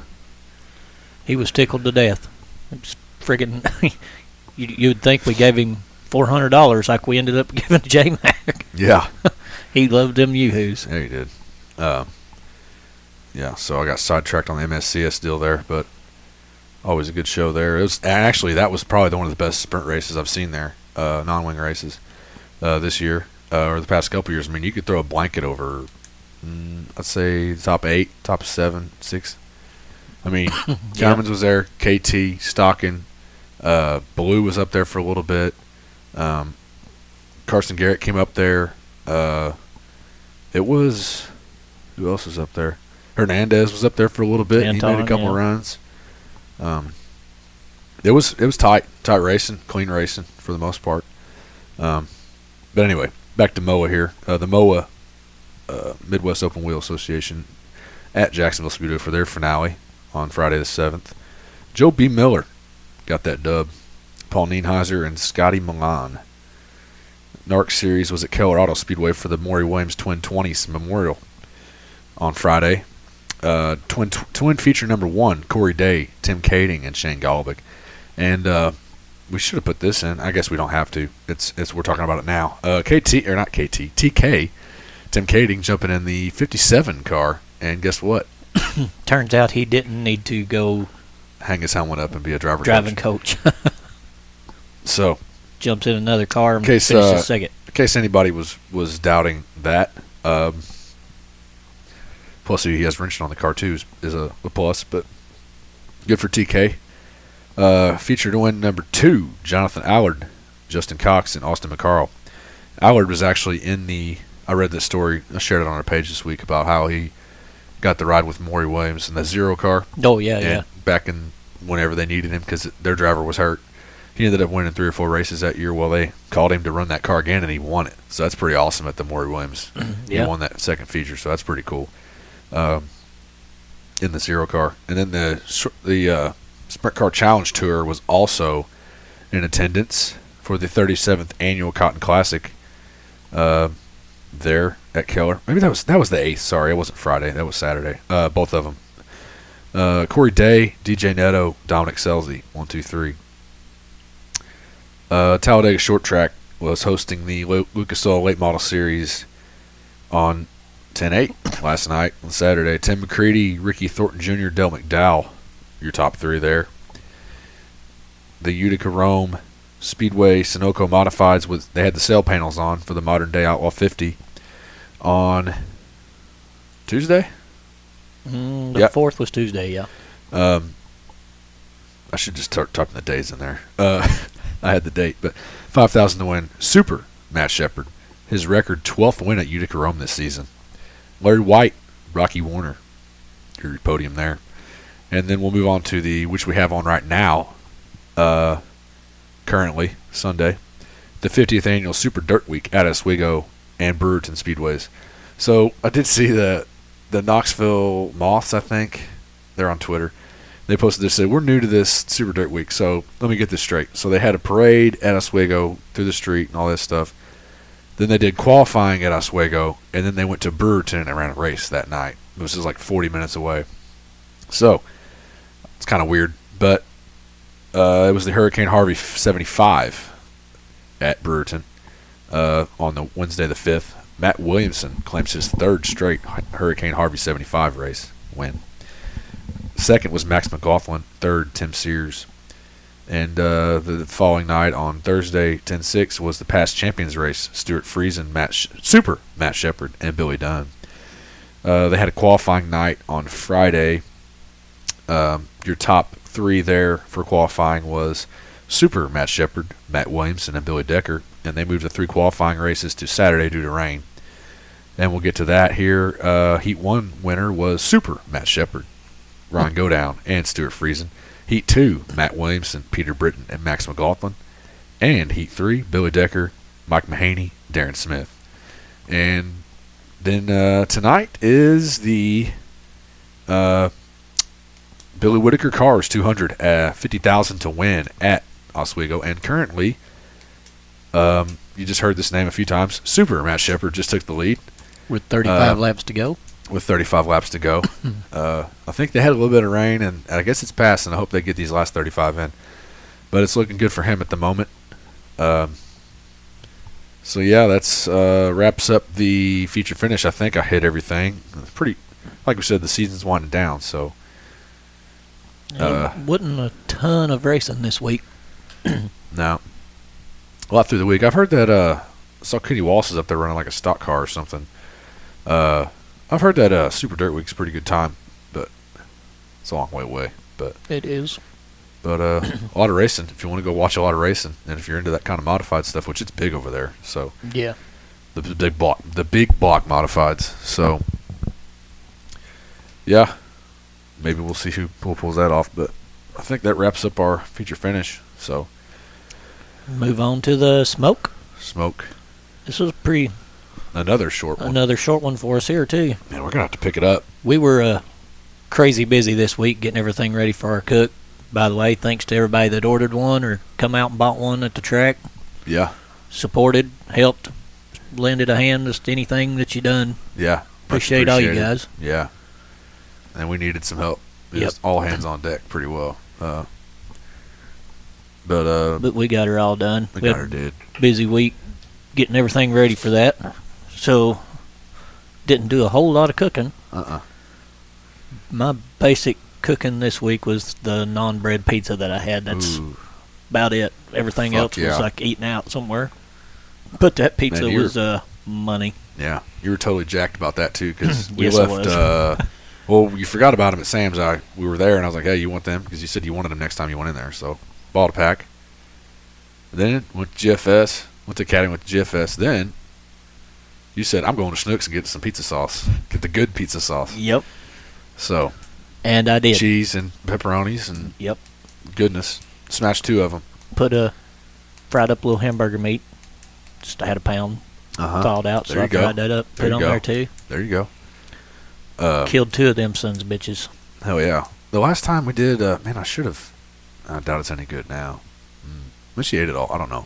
He was tickled to death. It's friggin' you'd think we gave him $400 like we ended up giving to J-Mac. Yeah. He loved them Yoo-Hoos. Yeah, he did. Yeah, so I got sidetracked on the MSCS deal there, but always a good show there. It was actually, that was probably one of the best sprint races I've seen there, non-wing races this year or the past couple years. I mean, you could throw a blanket over, I'd say, top 8, top 7, 6. I mean, Diamonds was there, KT, Stocking, Blue was up there for a little bit. Carson Garrett came up there. It was, who else was up there? Hernandez was up there for a little bit. Anton, he made a couple runs. It was tight racing, clean racing for the most part. But anyway, back to MOA here. The MOA Midwest Open Wheel Association at Jacksonville Speedway for their finale on Friday the 7th. Joe B. Miller got that dub. Paul Nienhuiser and Scotty Milan. NARC Series was at Keller Auto Speedway for the Maury Williams Twin 20s Memorial on Friday. Twin feature number 1, Corey Day, Tim Kading, and Shane Golubic. And we should have put this in. I guess we don't have to. It's we're talking about it now. TK, Tim Kading jumping in the 57 car, and guess what? Turns out he didn't need to go hang his helmet up and be a driving coach. So jumps in another car and finishes second. In case anybody was doubting that, plus he has wrenched on the car too is a plus. But good for TK. Featured win number 2: Jonathan Allard, Justin Cox, and Austin McCarl. Allard was actually in the. I read this story. I shared it on our page this week about how he got the ride with Maury Williams in the Zero car. Oh yeah, yeah. Back in whenever they needed him because their driver was hurt. He ended up winning 3 or 4 races that year. Well, they called him to run that car again, and he won it. So that's pretty awesome at the Maury Williams. Yeah. He won that second feature, so that's pretty cool in the Zero car. And then the Sprint Car Challenge Tour was also in attendance for the 37th Annual Cotton Classic there at Keller. Maybe that was the 8th. Sorry, it wasn't Friday. That was Saturday. Both of them. Corey Day, DJ Neto, Dominic Selzy, 1, 2, 3. Talladega Short Track was hosting the Lucas Oil Late Model Series on 10-8 last night on Saturday. Tim McCready, Ricky Thornton Jr., Del McDowell, your top 3 there. The Utica Rome Speedway Sunoco Modifieds, they had the sail panels on for the Modern Day Outlaw 50 on Tuesday? The 4th was Tuesday, yeah. I should just start typing the days in there. I had the date, but 5,000 to win. Super Matt Shepard, his record 12th win at Utica Rome this season. Larry White, Rocky Warner, your podium there, and then we'll move on to the which we have on right now, currently Sunday, the 50th annual Super Dirt Week at Oswego and Brewerton Speedways. So I did see the Knoxville Moths. I think they're on Twitter. They posted this, said, we're new to this Super Dirt Week, so let me get this straight. So they had a parade at Oswego through the street and all that stuff. Then they did qualifying at Oswego, and then they went to Brewerton and ran a race that night. It was just like 40 minutes away. So it's kind of weird, but it was the Hurricane Harvey 75 at Brewerton. on the Wednesday the 5th. Matt Williamson claims his third straight Hurricane Harvey 75 race win. Second was Max McLaughlin. Third, Tim Sears. And the following night on Thursday, 10-6, was the past champions race. Stuart Friesen, Matt Shepard, and Billy Dunn. They had a qualifying night on Friday. Your top three there for qualifying was Super Matt Shepard, Matt Williamson, and Billy Decker. And they moved the three qualifying races to Saturday due to rain. And we'll get to that here. Heat 1 winner was Super Matt Shepard, Ron Godown, and Stuart Friesen. Heat 2, Matt Williamson, Peter Britton, and Max McLaughlin. And Heat 3, Billy Decker, Mike Mahaney, Darren Smith. And then tonight is the Billy Whitaker Cars 200, $50,000 to win at Oswego. And currently, you just heard this name a few times, Super Matt Shepard just took the lead. With 35 laps to go. With 35 laps to go. I think they had a little bit of rain, and I guess it's passed, and I hope they get these last 35 in. But it's looking good for him at the moment. So, yeah, that's wraps up the feature finish. I think I hit everything. It's pretty, like we said, the season's winding down. So, wasn't a ton of racing this week. No. A lot through the week. I've heard that I saw Kenny Walsh is up there running like a stock car or something. I've heard that Super Dirt Week's a pretty good time, but it's a long way away. But it is. But a lot of racing. If you want to go watch a lot of racing, and if you're into that kind of modified stuff, which it's big over there, so yeah, the big block modifieds. So yeah, maybe we'll see who pulls that off. But I think that wraps up our feature finish. So move on to the smoke. Smoke. This was pretty. Another short one for us here, too. Man, we're going to have to pick it up. We were crazy busy this week getting everything ready for our cook. By the way, thanks to everybody that ordered one or come out and bought one at the track. Yeah. Supported, helped, lended a hand, just anything that you done. Yeah. Appreciate all you guys. Yeah. And we needed some help. Yep. Just all hands on deck pretty well. But we got her all done. We got her did. Busy week getting everything ready for that. So, didn't do a whole lot of cooking. My basic cooking this week was the non-bread pizza that I had. That's about it. Everything else was like eating out somewhere. But that pizza was money. Yeah, you were totally jacked about that too because we left. Well, you forgot about them at Sam's. We were there and I was like, hey, you want them? Because you said you wanted them next time you went in there. So, bought a pack. Then went to GFS. Went to Academy with GFS. Then. You said, I'm going to Schnucks and get some pizza sauce. Get the good pizza sauce. Yep. So. And I did. Cheese and pepperonis and. Yep. Goodness. Smashed two of them. Put a fried up little hamburger meat. Just I had a pound. Thawed out. So I fried that up. Put it on there too. There you go. Killed two of them sons of bitches. Hell yeah. The last time we did, man, I should have. I doubt it's any good now. But she ate it all. I don't know.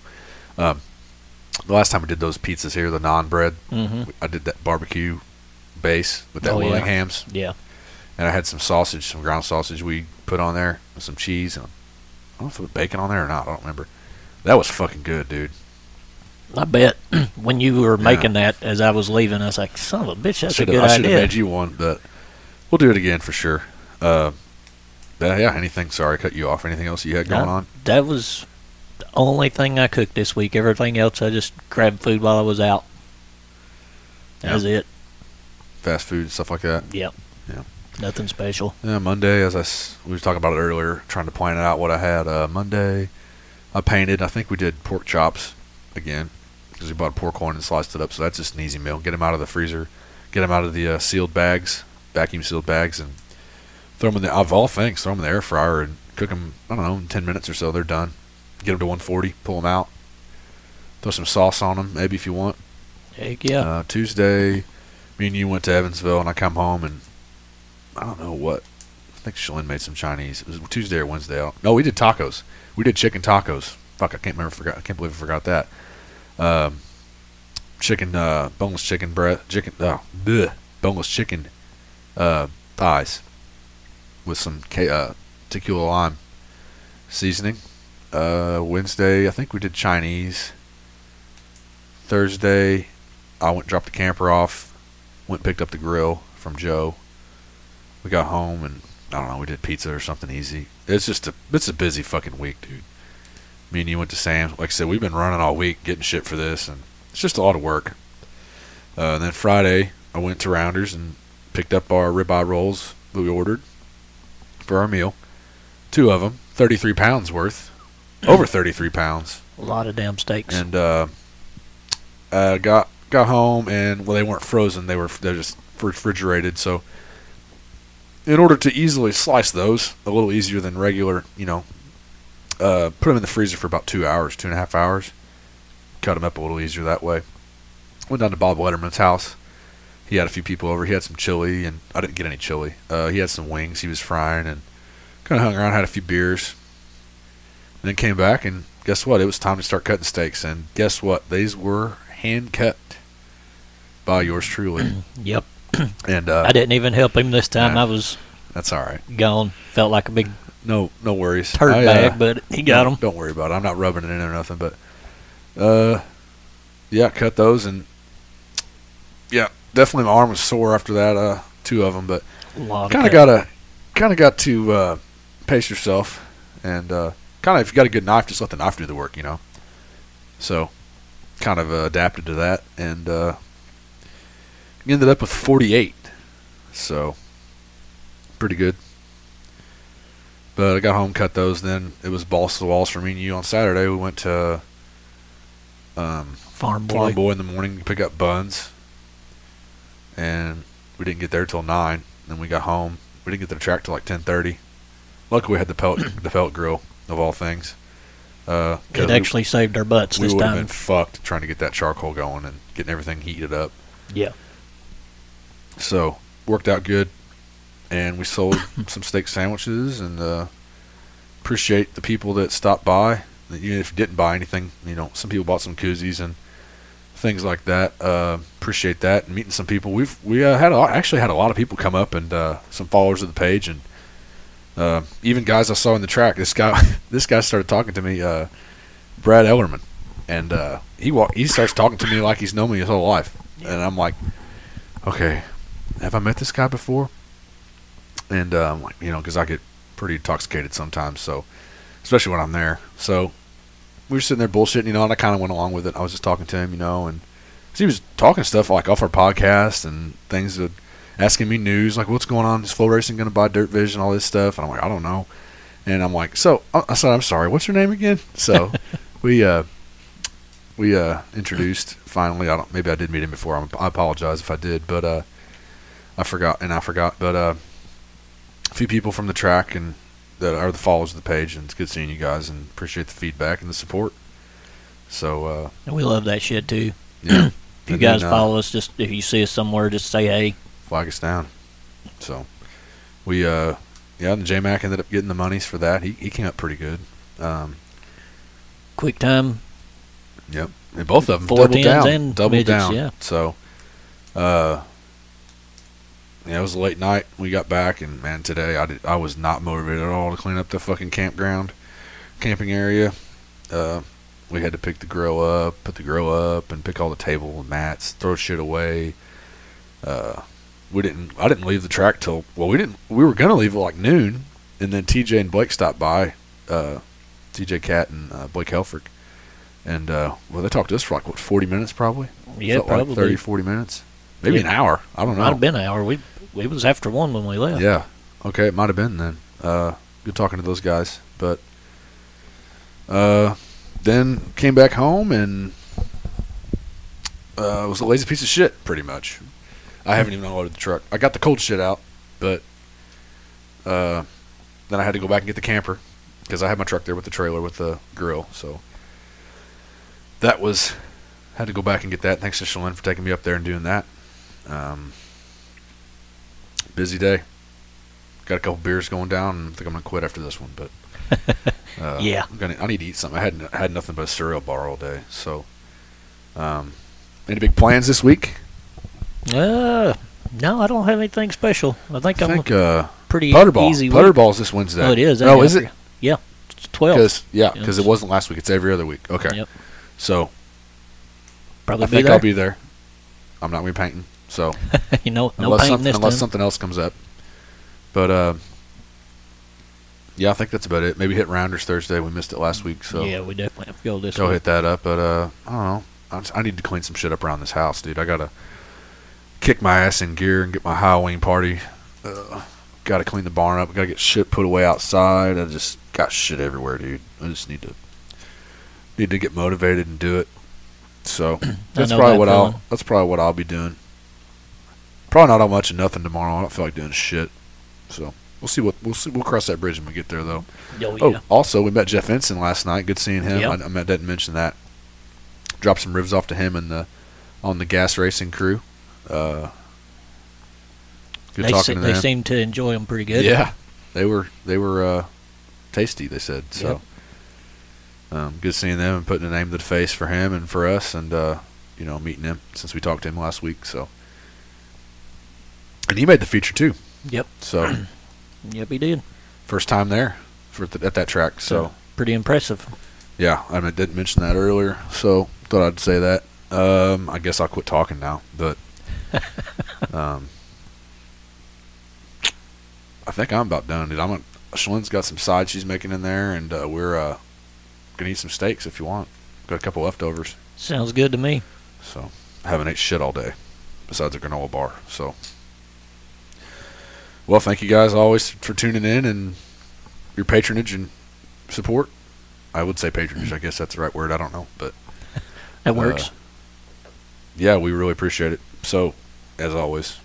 The last time we did those pizzas here, the non-bread, I did that barbecue base with that Willing hams. Yeah. And I had some sausage, some ground sausage we put on there, with some cheese. And I don't know if it was bacon on there or not. I don't remember. That was fucking good, dude. I bet. When you were making that, as I was leaving, I was like, son of a bitch, that's a good idea. I should have made you one, but we'll do it again for sure. Yeah, anything. Sorry, I cut you off. Anything else you had going on? That was... only thing I cooked this week. Everything else I just grabbed food while I was out. That was it. Fast food and stuff like that. Yep. Yeah. Nothing special. Yeah. Monday, as we were talking about it earlier, trying to plan out what I had. Monday, I painted. I think we did pork chops again because we bought a pork loin and sliced it up. So that's just an easy meal. Get them out of the freezer. Get them out of the sealed bags, vacuum sealed bags, and throw them in the. Of all things, throw them in the air fryer and cook them. I don't know, in 10 minutes or so, they're done. Get them to 140, pull them out, throw some sauce on them, maybe if you want. Heck yeah. Tuesday, me and you went to Evansville, and I come home, and I don't know what. I think Shalyn made some Chinese. It was Tuesday or Wednesday. No, we did tacos. We did chicken tacos. Fuck, I can't believe I forgot that. Boneless chicken breast, boneless chicken thighs with some tequila lime seasoning. Wednesday, I think we did Chinese. Thursday, I went and dropped the camper off, went and picked up the grill from Joe. We got home and, I don't know, we did pizza or something easy. It's just it's a busy fucking week, dude. Me and you went to Sam's. Like I said, we've been running all week, getting shit for this, and it's just a lot of work. And then Friday, I went to Rounders and picked up our ribeye rolls that we ordered for our meal. Two of them, 33 pounds worth. Over 33 pounds. A lot of damn steaks. And got home, and, well, they weren't frozen. They were just refrigerated, so... In order to easily slice those, a little easier than regular, put them in the freezer for about 2 hours, 2.5 hours. Cut them up a little easier that way. Went down to Bob Letterman's house. He had a few people over. He had some chili, and I didn't get any chili. He had some wings he was frying, and kind of hung around, had a few beers. And then came back, and guess what? It was time to start cutting steaks. And guess what? These were hand-cut by yours truly. Yep. And I didn't even help him this time. Nah, I was. That's all right. Gone. Felt like a big. No worries. Turd bag, but he got them. Don't worry about it. I'm not rubbing it in or nothing. But, yeah, cut those and. Yeah, definitely my arm was sore after that. Two of them, but kind of got to pace yourself and kind of if you got a good knife, just let the knife do the work, you know. So, kind of adapted to that and. Ended up with 48, so pretty good. But I got home, cut those. Then it was balls to the walls for me and you on Saturday. We went to Farm Boy in the morning to pick up buns, and we didn't get there till 9. Then we got home. We didn't get to the track till like 10:30. Luckily, we had the pellet grill of all things. It actually saved our butts this time. We would have been fucked trying to get that charcoal going and getting everything heated up. Yeah. So, worked out good, and we sold some steak sandwiches, and appreciate the people that stopped by. Even if you didn't buy anything, some people bought some koozies and things like that. Appreciate that, and meeting some people. We had a lot of people come up, and some followers of the page, and even guys I saw in the track. This guy started talking to me, Brad Ellerman, and he starts talking to me like he's known me his whole life, and I'm like, okay, have I met this guy before? And, because I get pretty intoxicated sometimes, so, especially when I'm there. So, we were sitting there bullshitting, and I kind of went along with it. I was just talking to him, and he was talking stuff like off our podcast and things, asking me news, like, what's going on? Is Flow Racing going to buy Dirt Vision, all this stuff? And I'm like, I don't know. And I'm like, so, I said, I'm sorry, what's your name again? So, we introduced finally. Maybe I did meet him before. I apologize if I did, but I forgot. But a few people from the track and that are the followers of the page, and it's good seeing you guys and appreciate the feedback and the support. So we love that shit too. Yeah, if you guys follow us, just if you see us somewhere, just say hey. Flag us down. So we and J-Mac ended up getting the monies for that. He came up pretty good. Quick time. Yep, and both of them doubled down. Yeah. So, it was a late night. We got back, and man, today I was not motivated at all to clean up the fucking camping area. We had to pick the grill up, put the grill up, and pick all the table and mats, throw shit away. I didn't leave the track till we were gonna leave at like noon, and then TJ and Blake stopped by, TJ Catt and Blake Helfrich. And, they talked to us for, 40 minutes probably? Yeah, probably. Like 30, 40 minutes. Maybe an hour. I don't know. Might have been an hour. It was after 1 when we left. Yeah. Okay, it might have been then. Good talking to those guys. But then came back home and was a lazy piece of shit, pretty much. I haven't even unloaded the truck. I got the cold shit out, but then I had to go back and get the camper because I had my truck there with the trailer with the grill, so... Had to go back and get that. Thanks to Shalyn for taking me up there and doing that. Busy day. Got a couple beers going down, and I think I'm going to quit after this one, but. Yeah. I need to eat something. I hadn't had nothing but a cereal bar all day, so. Any big plans this week? No, I don't have anything special. I think pretty easy. Putterball's this Wednesday. Oh, it is. Oh, is it? Yeah. It's 12. Because it wasn't last week. It's every other week. Okay. Yep. So, Probably be there. I think I'll be there. I'm not going to be painting. So, you know, no painting this time. Unless something else comes up. But, yeah, I think that's about it. Maybe hit Rounders Thursday. We missed it last week. So yeah, we definitely have to go this week. Go hit that up. But, I don't know. I need to clean some shit up around this house, dude. I got to kick my ass in gear and get my Halloween party. Got to clean the barn up. Got to get shit put away outside. I just got shit everywhere, dude. I just need to get motivated and do it. So that's probably what I'll be doing. Probably not all much of nothing tomorrow. I don't feel like doing shit. So we'll see what we'll cross that bridge when we get there though. Oh, yeah. Also, we met Jeff Ensign last night. Good seeing him. Yep. I didn't mention that. Dropped some ribs off to him and on the gas racing crew. Good talking to them. They seemed to enjoy them pretty good. Yeah, they were tasty. They said so. Yep. Good seeing them and putting a name to the face for him and for us, and you know, meeting him since we talked to him last week. So, and he made the feature too. Yep. So. Yep, he did. First time there at that track. So pretty impressive. Yeah, I didn't mention that earlier, so thought I'd say that. I guess I'll quit talking now, but I think I'm about done, dude. Shalene's got some sides she's making in there, and we're going to eat some steaks if you want. Got a couple leftovers. Sounds good to me. So, I haven't ate shit all day, besides a granola bar. So, well, thank you guys always for tuning in and your patronage and support. I would say patronage. I guess that's the right word. I don't know, but that works. Yeah, we really appreciate it. So, as always,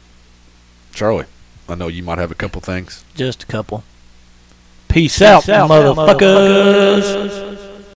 Charlie, I know you might have a couple things. Just a couple. Peace out, motherfuckers.